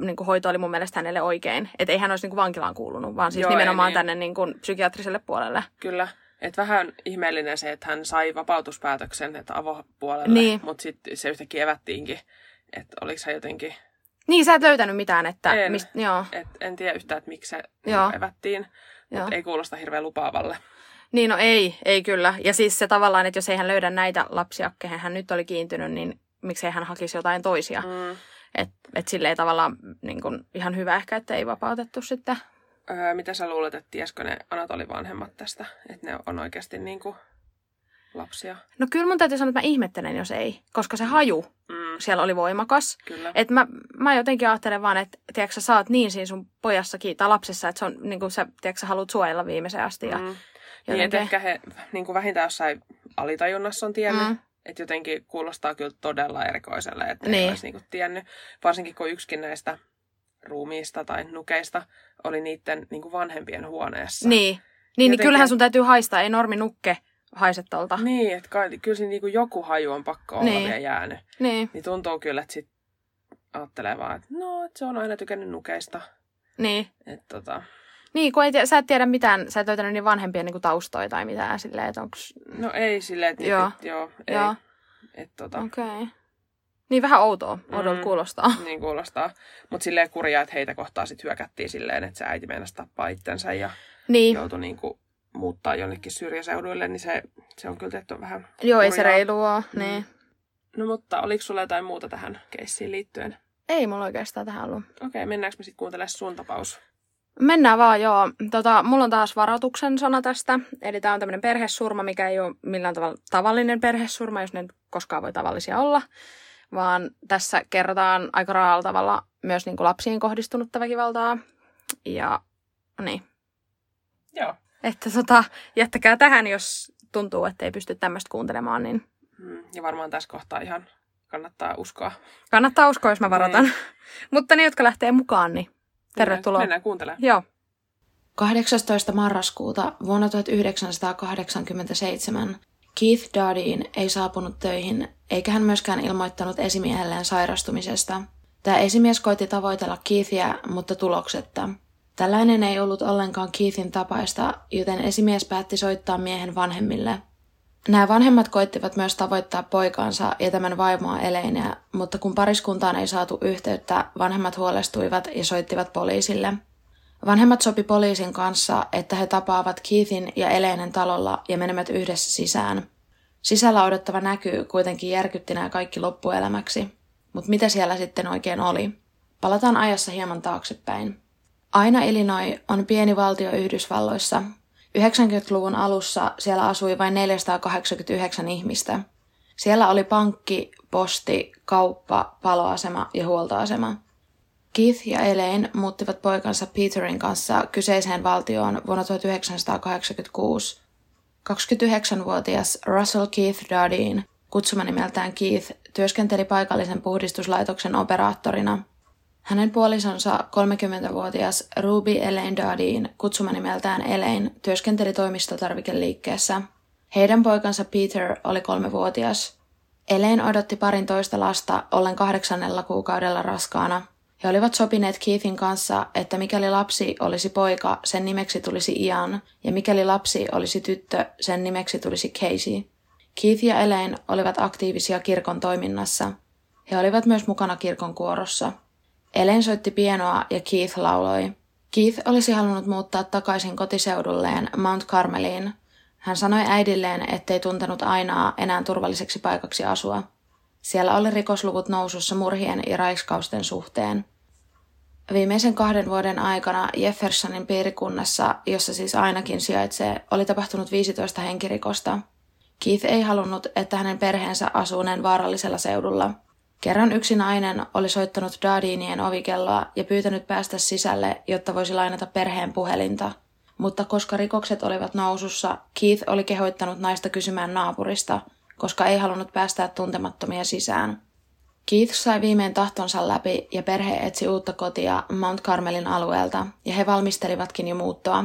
niin kuin hoito oli mun mielestä hänelle oikein. Että ei hän olisi niin kuin vankilaan kuulunut, vaan siis joo, nimenomaan niin tänne niin kuin psykiatriselle puolelle. Kyllä. Että vähän ihmeellinen se, että hän sai vapautuspäätöksen että avopuolelle, niin, mutta sitten se yhtäkkiä evättiinkin. Että oliko se jotenkin niin, sä et löytänyt mitään, että En, mist, joo. Et, en tiedä yhtään, että miksi se evättiin, mutta ei kuulosta hirveän lupaavalta. Niin, no ei, ei kyllä. Ja siis se tavallaan, että jos ei hän löydä näitä lapsia, kehen hän nyt oli kiintynyt, niin miksei hän hakisi jotain toisia. Mm. Että et silleen tavallaan niin kun, ihan hyvä ehkä, että ei vapautettu sitten. Öö, mitä sä luulet, että tiesikö ne Anatolin vanhemmat tästä? Että ne on oikeasti niin kuin lapsia? No kyllä mun täytyy sanoa, että mä ihmettelen, jos ei. Koska se haju mm. siellä oli voimakas. Että mä, mä jotenkin ajattelen vaan, että tiedätkö sä, sä oot niin siinä sun pojassakin tai lapsessa, että se on niin kuin sä, tiedätkö, sä haluat suojella viimeisen asti. Ja, mm. Niin, että ehkä he niin kuin vähintään jossain alitajunnassa on tiennyt. Mm. Että jotenkin kuulostaa kyllä todella erikoiselle, että niin. ei olisi niinku tiennyt. Varsinkin kun yksikin näistä ruumiista tai nukeista oli niiden niinku vanhempien huoneessa. Niin, niin jotenkin... kyllähän sun täytyy haistaa, ei normi nukke haise tolta. Niin, että kyllä siinä niinku joku haju on pakko olla niin. vielä jäänyt. Niin. Niin tuntuu kyllä, että sit ajattelee vaan, että no, et se on aina tykännyt nukeista. Niin. Että tota... Niin, kun ei, sä et tiedä mitään, sä et löytänyt niin vanhempien niin taustoja tai mitään silleen, että onks... No ei silleen, että joo, et, joo ei. Että tota... Okei. Okay. Niin vähän outoa, oudolta mm, kuulostaa. Niin kuulostaa. Mut silleen kurjaa, että heitä kohtaan sit hyökättiin silleen, että se äiti meinasi tappaa itsensä ja niin. joutui niinku muuttaa jonnekin syrjäseuduille, niin se, se on kyllä tehty vähän joo, kurjaa. Joo, ei se reilua, mm. niin. No mutta oliko sulla jotain muuta tähän keissiin liittyen? Ei mulla oikeastaan tähän ollut. Okei, okay, mennäänkö me sit kuuntelemaan sun tapaus? Mennään vaan, joo. Tota, mulla on taas varoituksen sana tästä. Eli tää on tämmönen perhesurma, mikä ei ole millään tavalla tavallinen perhesurma, jos ne koskaan voi tavallisia olla. Vaan tässä kerrotaan aika raalla tavalla myös niin kuin lapsiin kohdistunutta väkivaltaa. Ja niin. Joo. Että tota, jättäkää tähän, jos tuntuu, että ei pysty tämmöistä kuuntelemaan. Niin... Ja varmaan tässä kohtaa ihan kannattaa uskoa. Kannattaa uskoa, jos mä varoitan. Mutta ne, jotka lähtee mukaan, niin... Tervetuloa. Mennään kuuntelemaan. Joo. kahdeksastoista marraskuuta vuonna tuhatyhdeksänsataakahdeksankymmentäseitsemän Keith Dardeen ei saapunut töihin, eikä hän myöskään ilmoittanut esimiehelleen sairastumisesta. Tämä esimies koitti tavoitella Keithiä, mutta tuloksetta. Tällainen ei ollut ollenkaan Keithin tapaista, joten esimies päätti soittaa miehen vanhemmille. Nämä vanhemmat koittivat myös tavoittaa poikaansa ja tämän vaimoa Eleinea, mutta kun pariskuntaan ei saatu yhteyttä, vanhemmat huolestuivat ja soittivat poliisille. Vanhemmat sopi poliisin kanssa, että he tapaavat Keithin ja Eleinen talolla ja menevät yhdessä sisään. Sisällä odottava näky kuitenkin järkytti nämä kaikki loppuelämäksi. Mutta mitä siellä sitten oikein oli? Palataan ajassa hieman taaksepäin. Aina Illinois on pieni valtio Yhdysvalloissa. yhdeksänkymmentäluvun alussa siellä asui vain neljäsataakahdeksankymmentäyhdeksän ihmistä. Siellä oli pankki, posti, kauppa, paloasema ja huoltoasema. Keith ja Elaine muuttivat poikansa Peterin kanssa kyseiseen valtioon vuonna tuhatyhdeksänsataakahdeksankymmentäkuusi. kaksikymmentäyhdeksänvuotias Russell Keith Dardeen, kutsuma nimeltään Keith, työskenteli paikallisen puhdistuslaitoksen operaattorina. Hänen puolisonsa kolmekymmentävuotias Ruby Elaine Dardeen, kutsuma nimeltään Elaine, työskenteli toimistotarvikeliikkeessä. Heidän poikansa Peter oli kolmevuotias. Elaine odotti parin toista lasta ollen kahdeksannella kuukaudella raskaana. He olivat sopineet Keithin kanssa, että mikäli lapsi olisi poika, sen nimeksi tulisi Ian, ja mikäli lapsi olisi tyttö, sen nimeksi tulisi Casey. Keith ja Elaine olivat aktiivisia kirkon toiminnassa. He olivat myös mukana kirkon kuorossa. Elaine soitti pienoa ja Keith lauloi. Keith olisi halunnut muuttaa takaisin kotiseudulleen Mount Carmeliin. Hän sanoi äidilleen, ettei tuntenut Ainaa enää turvalliseksi paikaksi asua. Siellä oli rikosluvut nousussa murhien ja raiskausten suhteen. Viimeisen kahden vuoden aikana Jeffersonin piirikunnassa, jossa siis ainakin sijaitsee, oli tapahtunut viisitoista henkirikosta. Keith ei halunnut, että hänen perheensä asuneen vaarallisella seudulla. Kerran yksi nainen oli soittanut Dardeenien ovikelloa ja pyytänyt päästä sisälle, jotta voisi lainata perheen puhelinta. Mutta koska rikokset olivat nousussa, Keith oli kehoittanut naista kysymään naapurista, koska ei halunnut päästää tuntemattomia sisään. Keith sai viimein tahtonsa läpi ja perhe etsi uutta kotia Mount Carmelin alueelta, ja he valmistelivatkin jo muuttoa.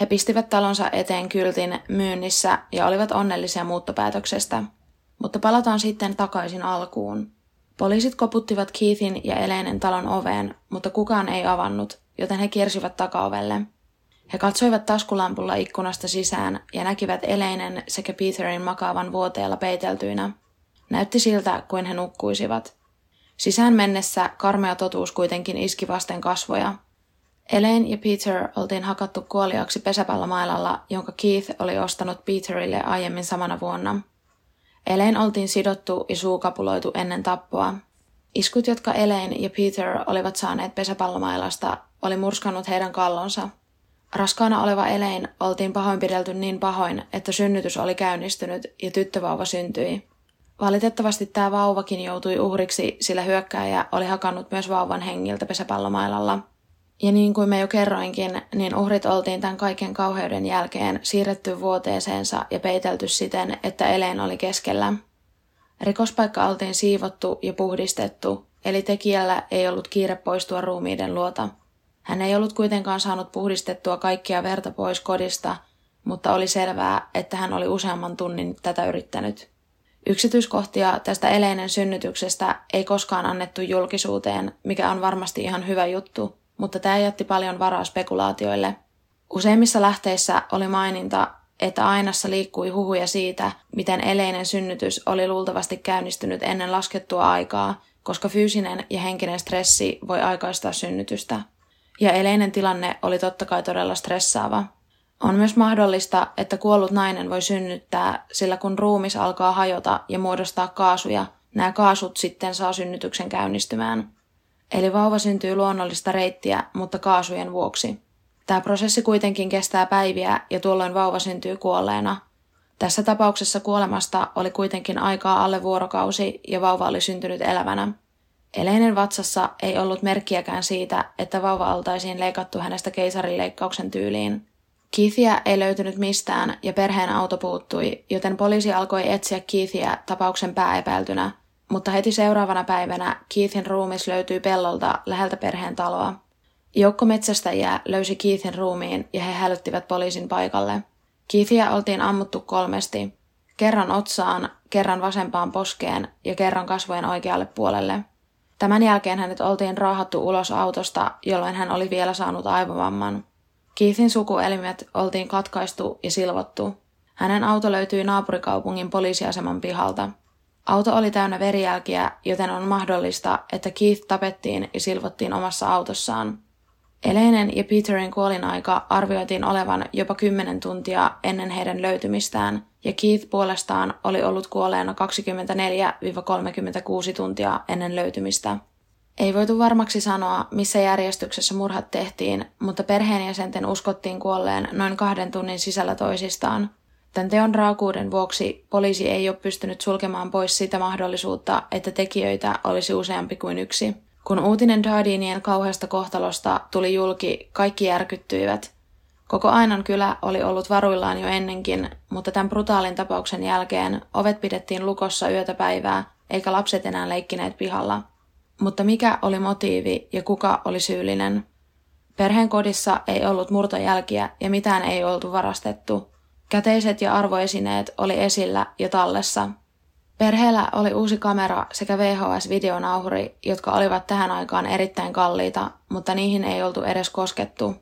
He pistivät talonsa eteen kyltin myynnissä ja olivat onnellisia muuttopäätöksestä. Mutta palataan sitten takaisin alkuun. Poliisit koputtivat Keithin ja Elainen talon oveen, mutta kukaan ei avannut, joten he kiersivät takaovelle. He katsoivat taskulampulla ikkunasta sisään ja näkivät Elainen sekä Peterin makaavan vuoteella peiteltyinä. Näytti siltä, kuin he nukkuisivat. Sisään mennessä karmea totuus kuitenkin iski vasten kasvoja. Elaine ja Peter oltiin hakattu kuoliaksi pesäpallo mailalla, jonka Keith oli ostanut Peterille aiemmin samana vuonna. Elaine oltiin sidottu ja suukapuloitu ennen tappoa. Iskut, jotka Elaine ja Peter olivat saaneet pesäpallomailasta, oli murskannut heidän kallonsa. Raskaana oleva Elaine oltiin pahoinpidelty niin pahoin, että synnytys oli käynnistynyt ja tyttövauva syntyi. Valitettavasti tämä vauvakin joutui uhriksi, sillä hyökkääjä oli hakannut myös vauvan hengiltä pesäpallomailalla. Ja niin kuin me jo kerroinkin, niin uhrit oltiin tämän kaiken kauheuden jälkeen siirretty vuoteeseensa ja peitelty siten, että Elaine oli keskellä. Rikospaikka oltiin siivottu ja puhdistettu, eli tekijällä ei ollut kiire poistua ruumiiden luota. Hän ei ollut kuitenkaan saanut puhdistettua kaikkia verta pois kodista, mutta oli selvää, että hän oli useamman tunnin tätä yrittänyt. Yksityiskohtia tästä Elainen synnytyksestä ei koskaan annettu julkisuuteen, mikä on varmasti ihan hyvä juttu, mutta tämä jätti paljon varaa spekulaatioille. Useimmissa lähteissä oli maininta, että Ainassa liikkui huhuja siitä, miten Elainen synnytys oli luultavasti käynnistynyt ennen laskettua aikaa, koska fyysinen ja henkinen stressi voi aikaistaa synnytystä. Ja Elainen tilanne oli totta kai todella stressaava. On myös mahdollista, että kuollut nainen voi synnyttää, sillä kun ruumis alkaa hajota ja muodostaa kaasuja, nämä kaasut sitten saa synnytyksen käynnistymään. Eli vauva syntyy luonnollista reittiä, mutta kaasujen vuoksi. Tämä prosessi kuitenkin kestää päiviä ja tuolloin vauva syntyy kuolleena. Tässä tapauksessa kuolemasta oli kuitenkin aikaa alle vuorokausi ja vauva oli syntynyt elävänä. Elainen vatsassa ei ollut merkkiäkään siitä, että vauva oltaisiin leikattu hänestä keisarileikkauksen tyyliin. Keithiä ei löytynyt mistään ja perheen auto puuttui, joten poliisi alkoi etsiä Keithiä tapauksen pääepäiltynä, mutta heti seuraavana päivänä Keithin ruumis löytyi pellolta läheltä perheen taloa. Joukko metsästäjiä löysi Keithin ruumiin ja he hälyttivät poliisin paikalle. Keithiä oltiin ammuttu kolmesti, kerran otsaan, kerran vasempaan poskeen ja kerran kasvojen oikealle puolelle. Tämän jälkeen hänet oltiin raahattu ulos autosta, jolloin hän oli vielä saanut aivovamman. Keithin sukuelimet oltiin katkaistu ja silvottu. Hänen auto löytyi naapurikaupungin poliisiaseman pihalta. Auto oli täynnä verijälkiä, joten on mahdollista, että Keith tapettiin ja silvottiin omassa autossaan. Elainen ja Peterin kuolinaika arvioitiin olevan jopa kymmenen tuntia ennen heidän löytymistään, ja Keith puolestaan oli ollut kuolleena kaksikymmentäneljä–kolmekymmentäkuusi tuntia ennen löytymistä. Ei voitu varmaksi sanoa, missä järjestyksessä murhat tehtiin, mutta perheenjäsenten uskottiin kuolleen noin kahden tunnin sisällä toisistaan. Tämän teon raakuuden vuoksi poliisi ei ole pystynyt sulkemaan pois sitä mahdollisuutta, että tekijöitä olisi useampi kuin yksi. Kun uutinen Dardeenien kauheasta kohtalosta tuli julki, kaikki järkyttyivät. Koko Ainan kylä oli ollut varuillaan jo ennenkin, mutta tämän brutaalin tapauksen jälkeen ovet pidettiin lukossa yötä päivää, eikä lapset enää leikkineet pihalla. Mutta mikä oli motiivi ja kuka oli syyllinen? Perheen kodissa ei ollut murtojälkiä ja mitään ei oltu varastettu. Käteiset ja arvoesineet oli esillä ja tallessa. Perheellä oli uusi kamera sekä V H S-videonauhuri, jotka olivat tähän aikaan erittäin kalliita, mutta niihin ei oltu edes koskettu.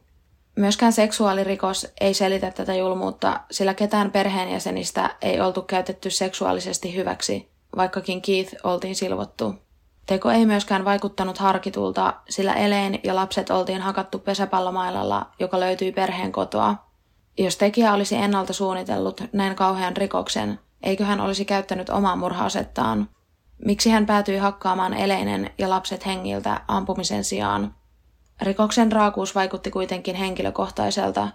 Myöskään seksuaalirikos ei selitä tätä julmuutta, sillä ketään perheenjäsenistä ei oltu käytetty seksuaalisesti hyväksi, vaikkakin Keith oltiin silvottu. Teko ei myöskään vaikuttanut harkitulta, sillä Elaine ja lapset oltiin hakattu pesäpallomailalla, joka löytyi perheen kotoa. Jos tekijä olisi ennalta suunnitellut näin kauhean rikoksen, eikö hän olisi käyttänyt omaa murha-asettaan? Miksi hän päätyi hakkaamaan Elainen ja lapset hengiltä ampumisen sijaan? Rikoksen raakuus vaikutti kuitenkin henkilökohtaiselta.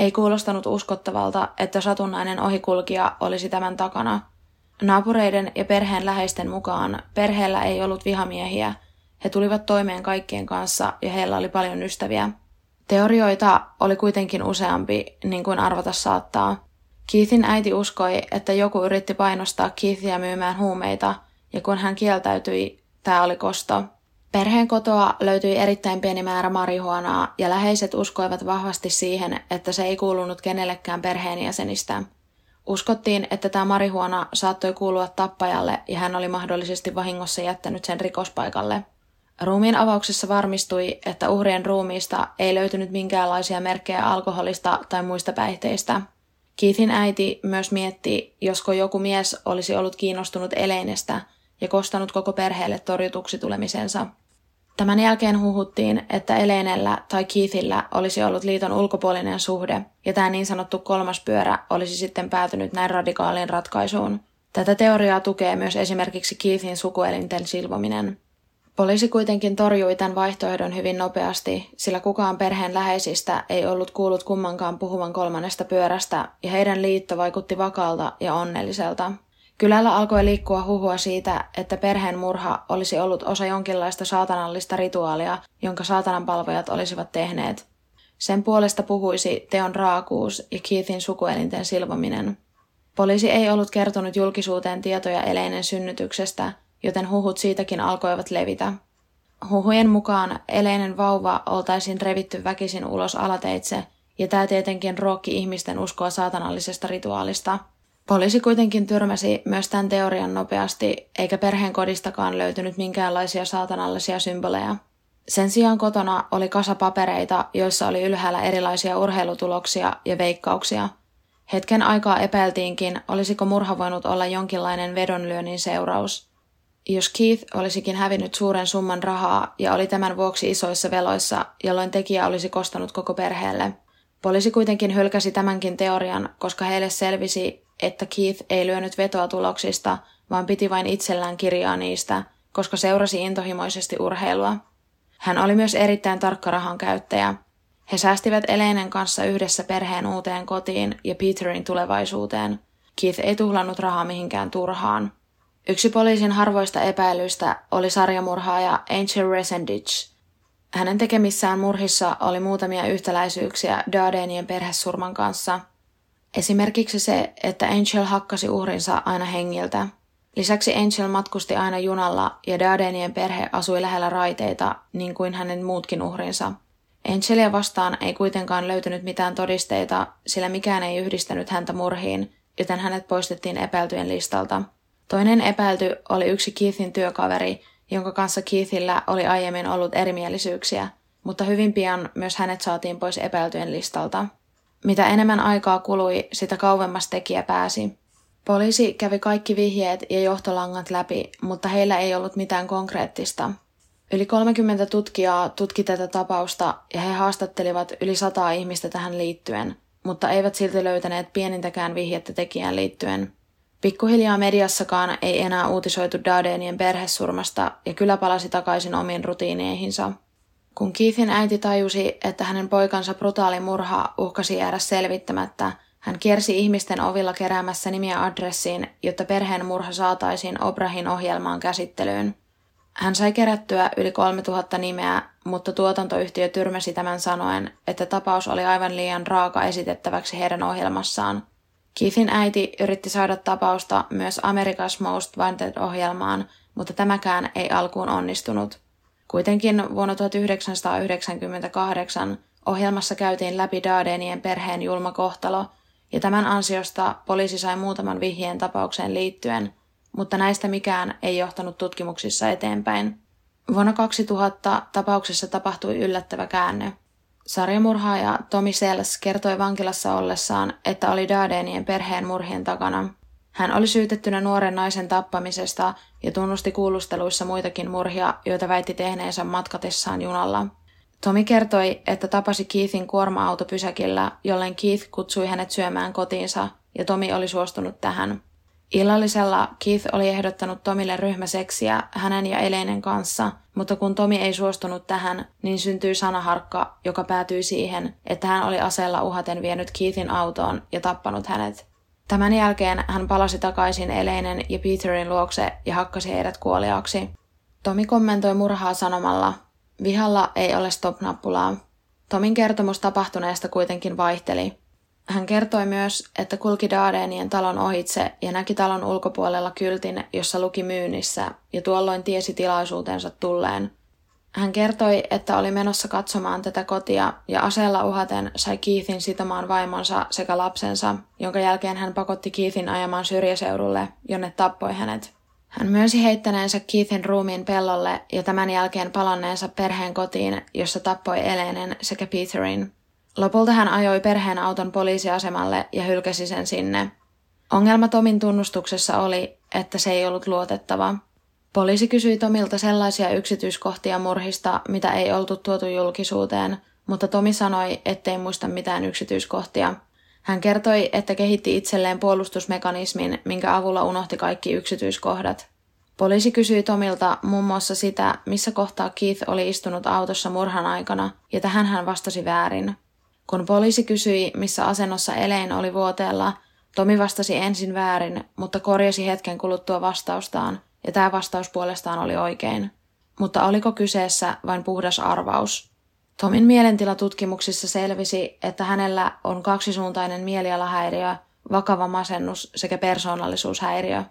Ei kuulostanut uskottavalta, että satunnainen ohikulkija olisi tämän takana. Naapureiden ja perheen läheisten mukaan perheellä ei ollut vihamiehiä. He tulivat toimeen kaikkien kanssa ja heillä oli paljon ystäviä. Teorioita oli kuitenkin useampi, niin kuin arvata saattaa. Keithin äiti uskoi, että joku yritti painostaa Keithiä myymään huumeita, ja kun hän kieltäytyi, tämä oli kosto. Perheen kotoa löytyi erittäin pieni määrä marihuonaa, ja läheiset uskoivat vahvasti siihen, että se ei kuulunut kenellekään perheenjäsenistä. Uskottiin, että tämä marihuona saattoi kuulua tappajalle, ja hän oli mahdollisesti vahingossa jättänyt sen rikospaikalle. Ruumiin avauksessa varmistui, että uhrien ruumiista ei löytynyt minkäänlaisia merkkejä alkoholista tai muista päihteistä. Keithin äiti myös mietti, josko joku mies olisi ollut kiinnostunut Elainestä ja kostanut koko perheelle torjutuksi tulemisensa. Tämän jälkeen huhuttiin, että Elenellä tai Keithillä olisi ollut liiton ulkopuolinen suhde, ja tämä niin sanottu kolmas pyörä olisi sitten päätynyt näin radikaaliin ratkaisuun. Tätä teoriaa tukee myös esimerkiksi Keithin sukuelinten silvominen. Poliisi kuitenkin torjui tämän vaihtoehdon hyvin nopeasti, sillä kukaan perheen läheisistä ei ollut kuullut kummankaan puhuvan kolmannesta pyörästä, ja heidän liitto vaikutti vakaalta ja onnelliselta. Kylällä alkoi liikkua huhua siitä, että perheen murha olisi ollut osa jonkinlaista saatanallista rituaalia, jonka saatananpalvojat olisivat tehneet. Sen puolesta puhuisi teon raakuus ja Keithin sukuelinten silvominen. Poliisi ei ollut kertonut julkisuuteen tietoja Elainen synnytyksestä, joten huhut siitäkin alkoivat levitä. Huhujen mukaan Elainen vauva oltaisiin revitty väkisin ulos alateitse, ja tämä tietenkin ruokki ihmisten uskoa saatanallisesta rituaalista. Poliisi kuitenkin tyrmäsi myös tämän teorian nopeasti, eikä perheen kodistakaan löytynyt minkäänlaisia saatanallisia symboleja. Sen sijaan kotona oli kasa papereita, joissa oli ylhäällä erilaisia urheilutuloksia ja veikkauksia. Hetken aikaa epäiltiinkin, olisiko murha voinut olla jonkinlainen vedonlyönnin seuraus. Jos Keith olisikin hävinnyt suuren summan rahaa ja oli tämän vuoksi isoissa veloissa, jolloin tekijä olisi kostanut koko perheelle. Poliisi kuitenkin hylkäsi tämänkin teorian, koska heille selvisi, että Keith ei lyönyt vetoa tuloksista, vaan piti vain itsellään kirjaa niistä, koska seurasi intohimoisesti urheilua. Hän oli myös erittäin tarkka rahan käyttäjä. He säästivät Elainen kanssa yhdessä perheen uuteen kotiin ja Peterin tulevaisuuteen. Keith ei tuhlannut rahaa mihinkään turhaan. Yksi poliisin harvoista epäilyistä oli sarjamurhaaja Angel Reséndiz. Hänen tekemissään murhissa oli muutamia yhtäläisyyksiä Dardeenien perhesurman kanssa. Esimerkiksi se, että Angel hakkasi uhrinsa aina hengiltä. Lisäksi Angel matkusti aina junalla ja Dardeenien perhe asui lähellä raiteita, niin kuin hänen muutkin uhrinsa. Angelia vastaan ei kuitenkaan löytynyt mitään todisteita, sillä mikään ei yhdistänyt häntä murhiin, joten hänet poistettiin epäiltyjen listalta. Toinen epäilty oli yksi Keithin työkaveri, jonka kanssa Keithillä oli aiemmin ollut erimielisyyksiä, mutta hyvin pian myös hänet saatiin pois epäiltyjen listalta. Mitä enemmän aikaa kului, sitä kauemmas tekijä pääsi. Poliisi kävi kaikki vihjeet ja johtolangat läpi, mutta heillä ei ollut mitään konkreettista. Yli kolmekymmentä tutkijaa tutki tätä tapausta ja he haastattelivat yli sataa ihmistä tähän liittyen, mutta eivät silti löytäneet pienintäkään vihjettä tekijään liittyen. Pikkuhiljaa mediassakaan ei enää uutisoitu Dardeenien perhesurmasta ja kylä palasi takaisin omiin rutiineihinsa. Kun Keithin äiti tajusi, että hänen poikansa brutaali murha uhkasi jäädä selvittämättä, hän kiersi ihmisten ovilla keräämässä nimiä adressiin, jotta perheen murha saataisiin Oprahin ohjelmaan käsittelyyn. Hän sai kerättyä yli kolmetuhatta nimeä, mutta tuotantoyhtiö tyrmäsi tämän sanoen, että tapaus oli aivan liian raaka esitettäväksi heidän ohjelmassaan. Keithin äiti yritti saada tapausta myös America's Most Wanted-ohjelmaan, mutta tämäkään ei alkuun onnistunut. Kuitenkin vuonna tuhatyhdeksänsataayhdeksänkymmentäkahdeksan ohjelmassa käytiin läpi Dardeenien perheen julma kohtalo, ja tämän ansiosta poliisi sai muutaman vihjeen tapaukseen liittyen, mutta näistä mikään ei johtanut tutkimuksissa eteenpäin. Vuonna kaksituhatta tapauksessa tapahtui yllättävä käänne. Sarjamurhaaja Tommy Sells kertoi vankilassa ollessaan, että oli Dardeenien perheen murhien takana. Hän oli syytettynä nuoren naisen tappamisesta ja tunnusti kuulusteluissa muitakin murhia, joita väitti tehneensä matkatessaan junalla. Tommy kertoi, että tapasi Keithin kuorma-autopysäkillä, jolleen Keith kutsui hänet syömään kotiinsa, ja Tommy oli suostunut tähän. Illallisella Keith oli ehdottanut Tomille ryhmäseksiä hänen ja Elainen kanssa, mutta kun Tommy ei suostunut tähän, niin syntyi sanaharkka, joka päätyi siihen, että hän oli aseella uhaten vienyt Keithin autoon ja tappanut hänet. Tämän jälkeen hän palasi takaisin Elainen ja Peterin luokse ja hakkasi heidät kuoliaaksi. Tommy kommentoi murhaa sanomalla, vihalla ei ole stop-nappulaa. Tomin kertomus tapahtuneesta kuitenkin vaihteli. Hän kertoi myös, että kulki Dardeenien talon ohitse ja näki talon ulkopuolella kyltin, jossa luki myynnissä, ja tuolloin tiesi tilaisuutensa tulleen. Hän kertoi, että oli menossa katsomaan tätä kotia ja aseella uhaten sai Keithin sitomaan vaimonsa sekä lapsensa, jonka jälkeen hän pakotti Keithin ajamaan syrjäseudulle, jonne tappoi hänet. Hän myönsi heittäneensä Keithin ruumiin pellolle ja tämän jälkeen palanneensa perheen kotiin, jossa tappoi Elainen sekä Peterin. Lopulta hän ajoi perheen auton poliisiasemalle ja hylkäsi sen sinne. Ongelma Tomin tunnustuksessa oli, että se ei ollut luotettava. Poliisi kysyi Tomilta sellaisia yksityiskohtia murhista, mitä ei oltu tuotu julkisuuteen, mutta Tomi sanoi, ettei muista mitään yksityiskohtia. Hän kertoi, että kehitti itselleen puolustusmekanismin, minkä avulla unohti kaikki yksityiskohdat. Poliisi kysyi Tomilta muun muassa sitä, missä kohtaa Keith oli istunut autossa murhan aikana, ja tähän hän vastasi väärin. Kun poliisi kysyi, missä asennossa Elaine oli vuoteella, Tomi vastasi ensin väärin, mutta korjasi hetken kuluttua vastaustaan, ja tämä vastaus puolestaan oli oikein. Mutta oliko kyseessä vain puhdas arvaus? Tomin mielentilatutkimuksissa selvisi, että hänellä on kaksisuuntainen mielialahäiriö, vakava masennus sekä persoonallisuushäiriö.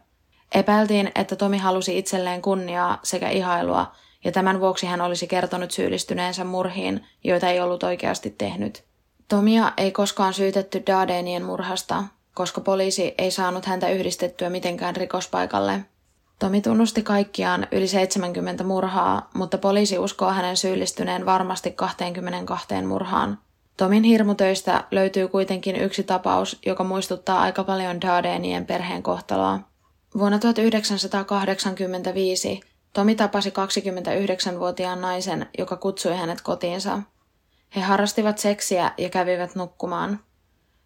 Epäiltiin, että Tomi halusi itselleen kunniaa sekä ihailua, ja tämän vuoksi hän olisi kertonut syyllistyneensä murhiin, joita ei ollut oikeasti tehnyt. Tomia ei koskaan syytetty Dardeenien murhasta, koska poliisi ei saanut häntä yhdistettyä mitenkään rikospaikalle. Tomi tunnusti kaikkiaan yli seitsemänkymmentä murhaa, mutta poliisi uskoo hänen syyllistyneen varmasti kaksikymmentäkaksi murhaan. Tomin hirmutöistä löytyy kuitenkin yksi tapaus, joka muistuttaa aika paljon Dardeenien perheen kohtaloa. Vuonna tuhatyhdeksänsataakahdeksankymmentäviisi Tomi tapasi kaksikymmentäyhdeksänvuotiaan naisen, joka kutsui hänet kotiinsa. He harrastivat seksiä ja kävivät nukkumaan.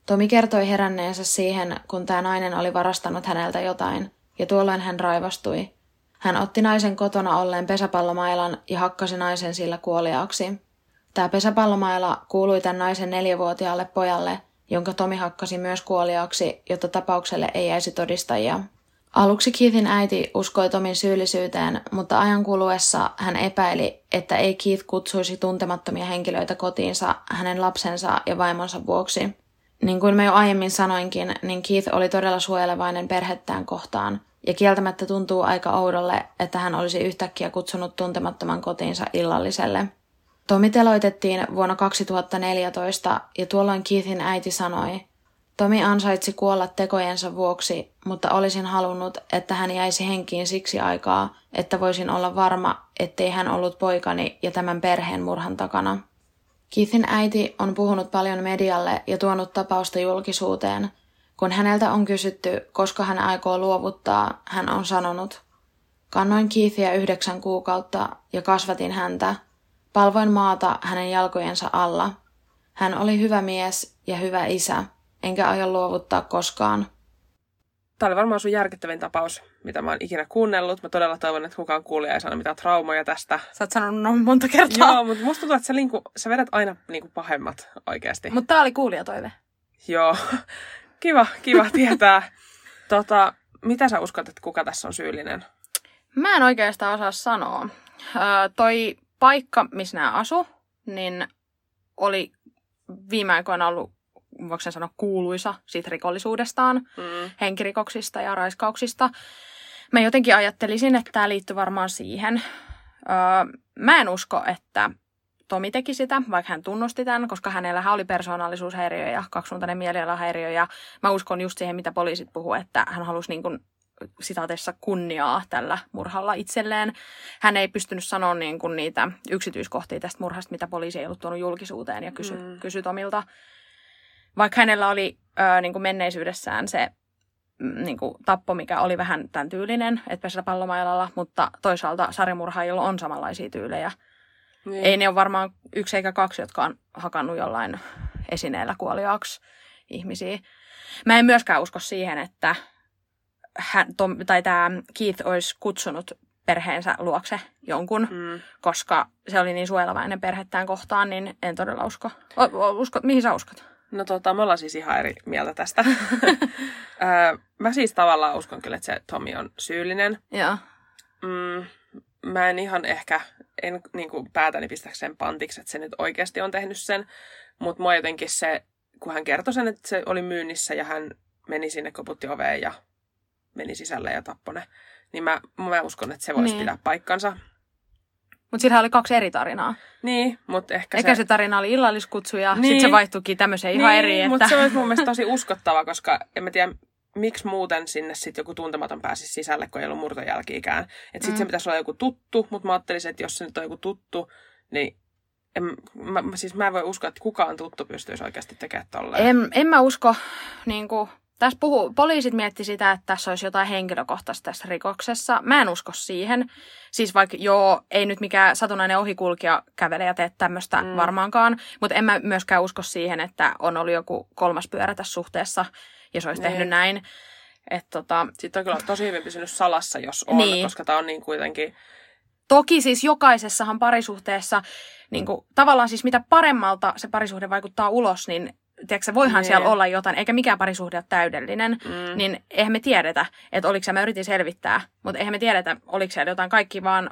Tomi kertoi heränneensä siihen, kun tämä nainen oli varastanut häneltä jotain, ja tuolloin hän raivostui. Hän otti naisen kotona olleen pesäpallomailan ja hakkasi naisen sillä kuoliaaksi. Tämä pesäpallomaila kuului tämän naisen neljävuotiaalle pojalle, jonka Tomi hakkasi myös kuoliaaksi, jotta tapaukselle ei jäisi todistajia. Aluksi Keithin äiti uskoi Tomin syyllisyyteen, mutta ajan kuluessa hän epäili, että ei Keith kutsuisi tuntemattomia henkilöitä kotiinsa hänen lapsensa ja vaimonsa vuoksi. Niin kuin mä jo aiemmin sanoinkin, niin Keith oli todella suojelevainen perhettään kohtaan, ja kieltämättä tuntuu aika oudolle, että hän olisi yhtäkkiä kutsunut tuntemattoman kotiinsa illalliselle. Tomi teloitettiin vuonna kaksituhattaneljätoista, ja tuolloin Keithin äiti sanoi: "Tomi ansaitsi kuolla tekojensa vuoksi, mutta olisin halunnut, että hän jäisi henkiin siksi aikaa, että voisin olla varma, ettei hän ollut poikani ja tämän perheen murhan takana." Keithin äiti on puhunut paljon medialle ja tuonut tapausta julkisuuteen. Kun häneltä on kysytty, koska hän aikoo luovuttaa, hän on sanonut: "Kannoin Keithiä yhdeksän kuukautta ja kasvatin häntä. Palvoin maata hänen jalkojensa alla. Hän oli hyvä mies ja hyvä isä. Enkä aio luovuttaa koskaan." Tämä oli varmaan sun järkyttävin tapaus, mitä mä oon ikinä kuunnellut. Mä todella toivon, että kukaan kuulija ei sano mitään traumoja tästä. Sä oot sanonut noin monta kertaa. Joo, mutta musta tuntuu, että sä, linku, sä vedät aina niinku pahemmat oikeasti. Mutta tää oli kuulijatoive. Joo. Kiva, kiva tietää. tota, mitä sä uskot, että kuka tässä on syyllinen? Mä en oikeastaan osaa sanoa. Öö, toi paikka, missä nää asu, niin oli viime aikoina ollut, voiko sen sanoa, kuuluisa siitä rikollisuudestaan, mm. henkirikoksista ja raiskauksista. Mä jotenkin ajattelisin, että tämä liittyy varmaan siihen. Öö, mä en usko, että Tomi teki sitä, vaikka hän tunnusti tämän, koska hänellähän oli persoonallisuushäiriö ja kaksisuuntainen mielialahäiriö. Ja mä uskon just siihen, mitä poliisit puhuu, että hän halusi niin kuin sitaatissa kunniaa tällä murhalla itselleen. Hän ei pystynyt sanoa niin kuin niitä yksityiskohtia tästä murhasta, mitä poliisi ei ollut tuonut julkisuuteen ja kysy, mm. kysy Tomilta. Vaikka hänellä oli ö, niin kuin menneisyydessään se mm, niin kuin tappo, mikä oli vähän tämän tyylinen, että pesäpallomailalla, mutta toisaalta sarjamurhaajilla on samanlaisia tyylejä. Niin. Ei ne ole varmaan yksi eikä kaksi, jotka on hakannut jollain esineellä kuoliaaksi ihmisiä. Mä en myöskään usko siihen, että hän, Tom, tai tämä Keith olisi kutsunut perheensä luokse jonkun, mm. koska se oli niin suojelevainen perhettään kohtaan, niin en todella usko. O, o, usko mihin sä uskot? No tota, me ollaan siis ihan eri mieltä tästä. Mä siis tavallaan uskon kyllä, että se Tomi on syyllinen. Joo. Mm, mä en ihan ehkä, en niin kuin päätäni pistä sen pantiksi, että se nyt oikeasti on tehnyt sen. Mutta mua jotenkin se, kun hän kertoi sen, että se oli myynnissä ja hän meni sinne, koputti oveen ja meni sisälle ja tappoi ne. Niin mä, mä uskon, että se voisi niin pitää paikkansa. Mutta siinähän oli kaksi eri tarinaa. Niin, mutta ehkä se... Eikä se tarina oli illalliskutsu ja niin, sitten se vaihtuikin tämmöiseen niin, ihan eri. Niin, että... mutta se olisi mun mielestä tosi uskottava, koska en mä tiedä, miksi muuten sinne sitten joku tuntematon pääsisi sisälle, kun ei ollut murtojälkiikään. Että sitten mm. se pitäisi olla joku tuttu, mutta mä ajattelisin, että jos se nyt on joku tuttu, niin en, mä, siis mä en voi uskoa, että kukaan tuttu pystyisi oikeasti tekemään tolleen. En, en mä usko, niin kuin... Tässä puhuu, poliisit miettivät sitä, että tässä olisi jotain henkilökohtaista tässä rikoksessa. Mä en usko siihen. Siis vaikka joo, ei nyt mikään satunnainen ohikulkija kävele ja tee tämmöistä mm. varmaankaan. Mutta en mä myöskään usko siihen, että on ollut joku kolmas pyörä tässä suhteessa ja se olisi ne. tehnyt näin. Et tota... Sitten on kyllä tosi hyvin pysynyt salassa, jos on, niin. koska tämä on niin kuitenkin... Toki siis jokaisessahan parisuhteessa, niin kuin, tavallaan siis mitä paremmalta se parisuhde vaikuttaa ulos, niin tiedätkö, voihan nee. siellä olla jotain, eikä mikään parisuhde ole täydellinen, mm. niin eihän me tiedetä, että oliko se, mä yritin selvittää, mutta eihän me tiedetä, oliko siellä jotain, kaikki vaan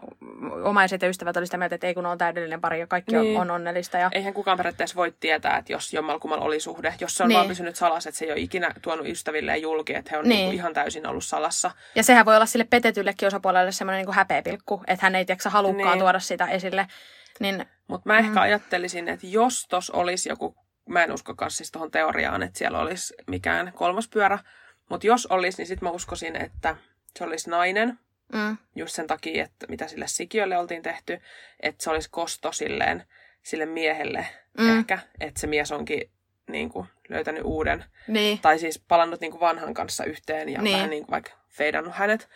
omaiset ja ystävät oli sitä mieltä, että ei kun on täydellinen pari ja kaikki niin. on, on onnellista. Ja... Eihän kukaan periaatteessa voi tietää, että jos jommalkumal oli suhde, jos se on niin. vaan pysynyt salassa, että se ei ole ikinä tuonut ystävilleen julki, että he on niin. niinku ihan täysin ollut salassa. Ja sehän voi olla sille petetyllekin osapuolelle semmoinen niinku häpeäpilkku, että hän ei tiedäksä halukkaan niin. tuoda sitä esille. Niin... Mutta mä mm. ehkä ajattelisin, että jos tos olisi joku, mä en uskokaan siis tuohon teoriaan, että siellä olisi mikään kolmas pyörä. Mutta jos olisi, niin sit mä uskoisin, että se olisi nainen. Mm. Just sen takia, että mitä sille sikiölle oltiin tehty. Että se olisi kosto silleen, sille miehelle mm. ehkä. Että se mies onkin niinku, löytänyt uuden. Niin. Tai siis palannut niinku, vanhan kanssa yhteen ja niin. vähän niinku, vaikka feidannut hänet.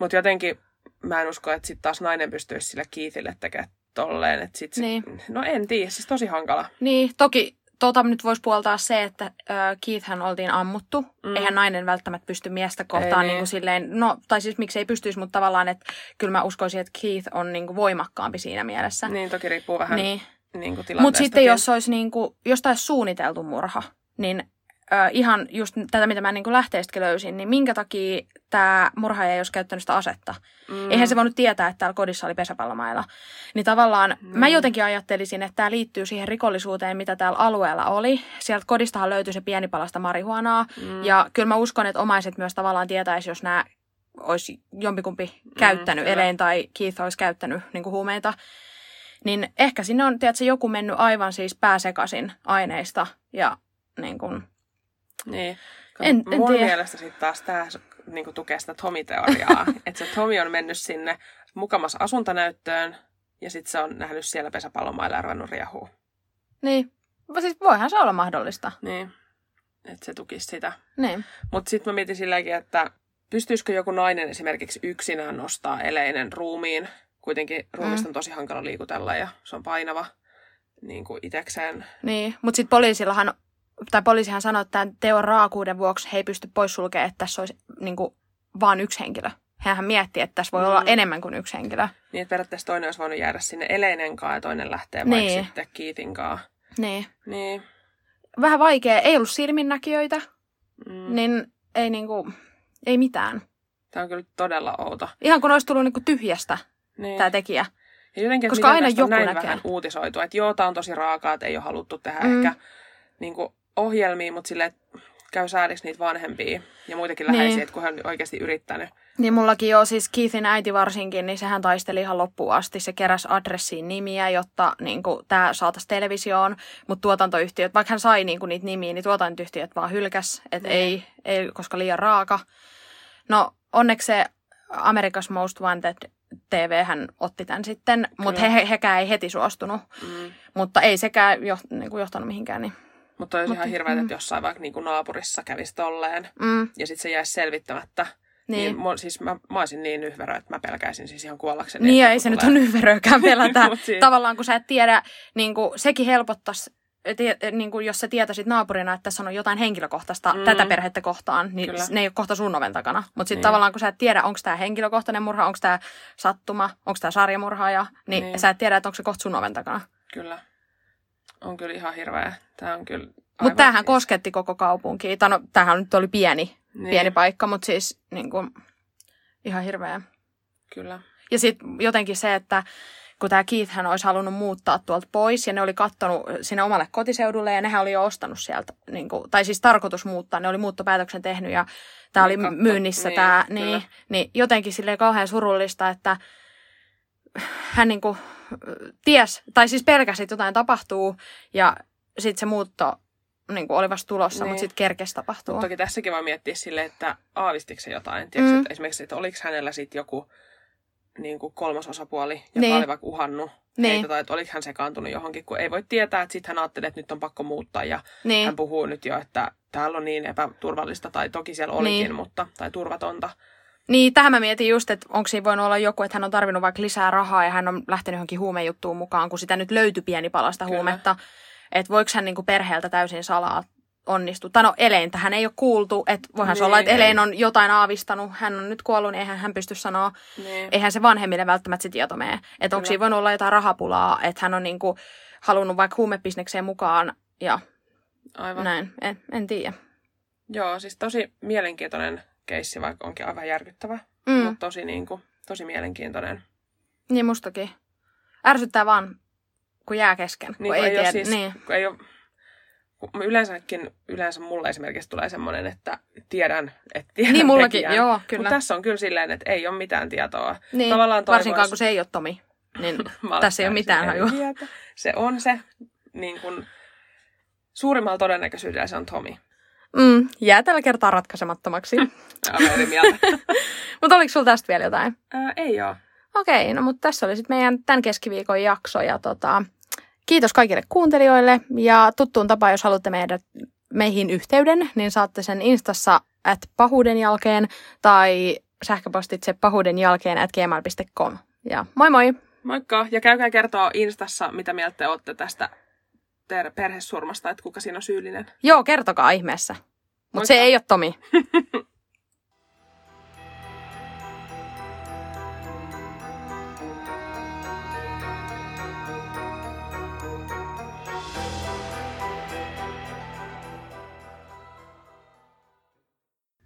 Mutta jotenkin mä en usko, että sitten taas nainen pystyisi sille Keithille tekemään tolleen. Että sit se, niin. No en tiedä, siis tosi hankala. Niin, toki. Tota nyt voisi puoltaa se, että Keithhän oltiin ammuttu. Mm. Eihän nainen välttämättä pysty miestä kohtaan niin kuin silleen, no, tai siis miksi ei pystyisi, mutta tavallaan, että kyllä mä uskoisin, että Keith on niin kuin voimakkaampi siinä mielessä. Niin, toki riippuu vähän niin. Niin kuin tilanteesta. Mutta sitten jos olisi niin kuin, jostain suunniteltu murha, niin äh, ihan just tätä, mitä mä niin kuin lähteistäkin löysin, niin minkä takia tämä murhaaja ei olisi käyttänyt sitä asetta? Mm. Eihän se voinut tietää, että täällä kodissa oli pesäpallomailla. Niin tavallaan mm. mä jotenkin ajattelisin, että tämä liittyy siihen rikollisuuteen, mitä täällä alueella oli. Sieltä kodistahan löytyi se pieni palasta marihuonaa. Mm. Ja kyllä mä uskon, että omaiset myös tavallaan tietäisi, jos nämä olisi jompikumpi käyttänyt, mm, Elaine tai Keith olisi käyttänyt niin kuin huumeita. Niin ehkä sinne on, tiedätkö, joku mennyt aivan siis pääsekaisin aineista. Ja niin kuin... Niin. En, en Mun tiedä. Mielestä sitten taas tämä... Niinku tukee sitä Tomi-teoriaa. Että se Tomi on mennyt sinne mukamassa asuntanäyttöön ja sitten se on nähnyt siellä pesäpallomailla ja ruvennut riehuu. Niin. Siis voihan se olla mahdollista. Niin. Että se tukisi sitä. Niin. Mutta sitten mä mietin silläkin, että pystyisikö joku nainen esimerkiksi yksinään nostaa Elainen ruumiin. Kuitenkin ruumista on tosi hankala liikutella ja se on painava niin kuin itekseen. Niin, mutta sitten poliisillahan... Tai poliisihan sanoi, että tämän teon raakuuden vuoksi he ei pysty poissulkemaan, että tässä olisi niin kuin, vaan yksi henkilö. Hänhän miettii, että tässä voi mm. olla enemmän kuin yksi henkilö. Niin, että periaatteessa toinen olisi voinut jäädä sinne Elainen kanssa ja toinen lähtee niin. vaikka sitten Keithin kanssa. Niin. niin. Vähän vaikea. Ei ollut silminnäkijöitä, mm. niin, ei, niin kuin, ei mitään. Tämä on kyllä todella outo. Ihan kun olisi tullut niin kuin tyhjästä niin. tämä tekijä. Ja jotenkin, koska aina joku näin näkee. Vähän uutisoitu, että joo, tämä on tosi raakaa, että ei ole haluttu tehdä mm. ehkä... Niin kuin ohjelmiin, mutta silleen, käy sääliksi niitä vanhempia ja muitakin niin. läheisiä, että kun hän on oikeasti yrittänyt. Niin mullakin joo, siis Keithin äiti varsinkin, niin sehän taisteli ihan loppuun asti. Se keräsi adressiin nimiä, jotta niin kuin, tämä saataisiin televisioon, mutta tuotantoyhtiöt, vaikka hän sai niin kuin, niitä nimiä, niin tuotantoyhtiöt vaan hylkäs, että mm. ei, ei, koska liian raaka. No onneksi se America's Most Wanted T V hän otti tämän sitten, mutta he, hekään ei heti suostunut, mm. mutta ei sekään jo, niin kuin, johtanut mihinkään niin. Mutta olisi Mut, ihan hirveet, mm. että jossain vaikka niinku naapurissa kävisi tolleen mm. ja sitten se jäisi selvittämättä. Niin. niin siis mä, mä olisin niin nyhverö, että mä pelkäisin siis ihan kuollakseni. Niin ei se tulee. Nyt ole nyhveröäkään pelätä. Tavallaan kun sä et tiedä, niin kuin, sekin helpottaisi, niin kuin, jos sä tietäisit naapurina, että tässä on jotain henkilökohtaista mm. tätä perhettä kohtaan, niin Kyllä. ne ei ole kohta sun oven takana. Mutta sitten niin. tavallaan kun sä et tiedä, onko tämä henkilökohtainen murha, onko tämä sattuma, onko tämä sarjamurhaaja, niin, niin sä et tiedä, että onko se kohta sun oven takana. Kyllä. On kyllä ihan hirveä. Tämä on kyllä aivan... Mutta tämähän kosketti koko kaupunkia. No, tämähän nyt oli pieni, niin. pieni paikka, mutta siis niin kuin, ihan hirveä. Kyllä. Ja sitten jotenkin se, että kun tämä Keithhän olisi halunnut muuttaa tuolta pois ja ne oli kattonut sinne omalle kotiseudulle ja nehän oli jo ostanut sieltä. Niin kuin, tai siis tarkoitus muuttaa. Ne oli muuttopäätöksen tehnyt ja tämä oli katto. myynnissä. Niin, tämä, niin, niin jotenkin silleen kauhean surullista, että hän niin kuin... ties, tai siis pelkäsi, että jotain tapahtuu ja sitten se muutto niin kuin oli vasta tulossa, niin. mutta sitten kerkesi tapahtuu. Mut toki tässäkin vaan miettiä silleen, että aavistiko se jotain. Tiedätkö, mm. että esimerkiksi, että oliko hänellä sitten joku niin kuin kolmas osapuoli, joka niin. oli vaikka uhannut niin. heitä, tai että oliko hän sekaantunut johonkin, kun ei voi tietää, että sitten hän ajattelee, että nyt on pakko muuttaa, ja niin. hän puhuu nyt jo, että täällä on niin epäturvallista, tai toki siellä olikin, niin. mutta, tai turvatonta. Niin, tähän mä mietin just, että onko siinä voinut olla joku, että hän on tarvinnut vaikka lisää rahaa, ja hän on lähtenyt johonkin huumejuttuun mukaan, kun sitä nyt löytyi pieni palasta Kyllä. huumetta, että voiko hän niinku perheeltä täysin salaa onnistua. Tai no, Eleintä hän ei ole kuultu, että voihan niin, se olla, että Elein on jotain aavistanut, hän on nyt kuollut, niin eihän hän pysty sanoa, niin. eihän se vanhemmille välttämättä se tieto mene. Että onko siinä voinut olla jotain rahapulaa, että hän on niinku halunnut vaikka huumebisnekseen mukaan, ja Aivan. näin, en, en tiedä. Joo, siis tosi mielenkiintoinen keissi, vaikka onkin aivan järkyttävä, mm. mutta tosi, niin kuin, tosi mielenkiintoinen. Niin mustakin. Ärsyttää vaan, kun jää kesken, niin, kun ei, ei tiedä. Siis, niin. kun ei ole, kun yleensäkin, yleensä mulle esimerkiksi tulee semmoinen, että tiedän, että tiedän niin, mullakin, tekijän. Joo, kyllä. Mutta tässä on kyllä silleen, että ei ole mitään tietoa. Niin, tavallaan varsinkaan kun se ei ole Tommy, niin tässä ei ole mitään hajua. Se on se, niin kuin suurimmalla todennäköisyydellä se on Tommy. Mm, jää tällä kertaa ratkaisemattomaksi. Aivan eri mieltä. Mutta oliko sulla tästä vielä jotain? Ää, ei oo. Okei, okay, no mutta tässä oli sitten meidän tämän keskiviikon jakso. Ja tota, kiitos kaikille kuuntelijoille. Ja tuttuun tapaan, jos haluatte meidät, meihin yhteyden, niin saatte sen instassa at pahuuden jälkeen tai sähköpostitse pahuuden jälkeen at gmail piste com. Ja moi moi! Moikka! Ja käykää kertoa instassa, mitä mieltä te olette tästä perhesurmasta, että kuka siinä on syyllinen. Joo, kertokaa ihmeessä. Mutta se ei ole Tomi.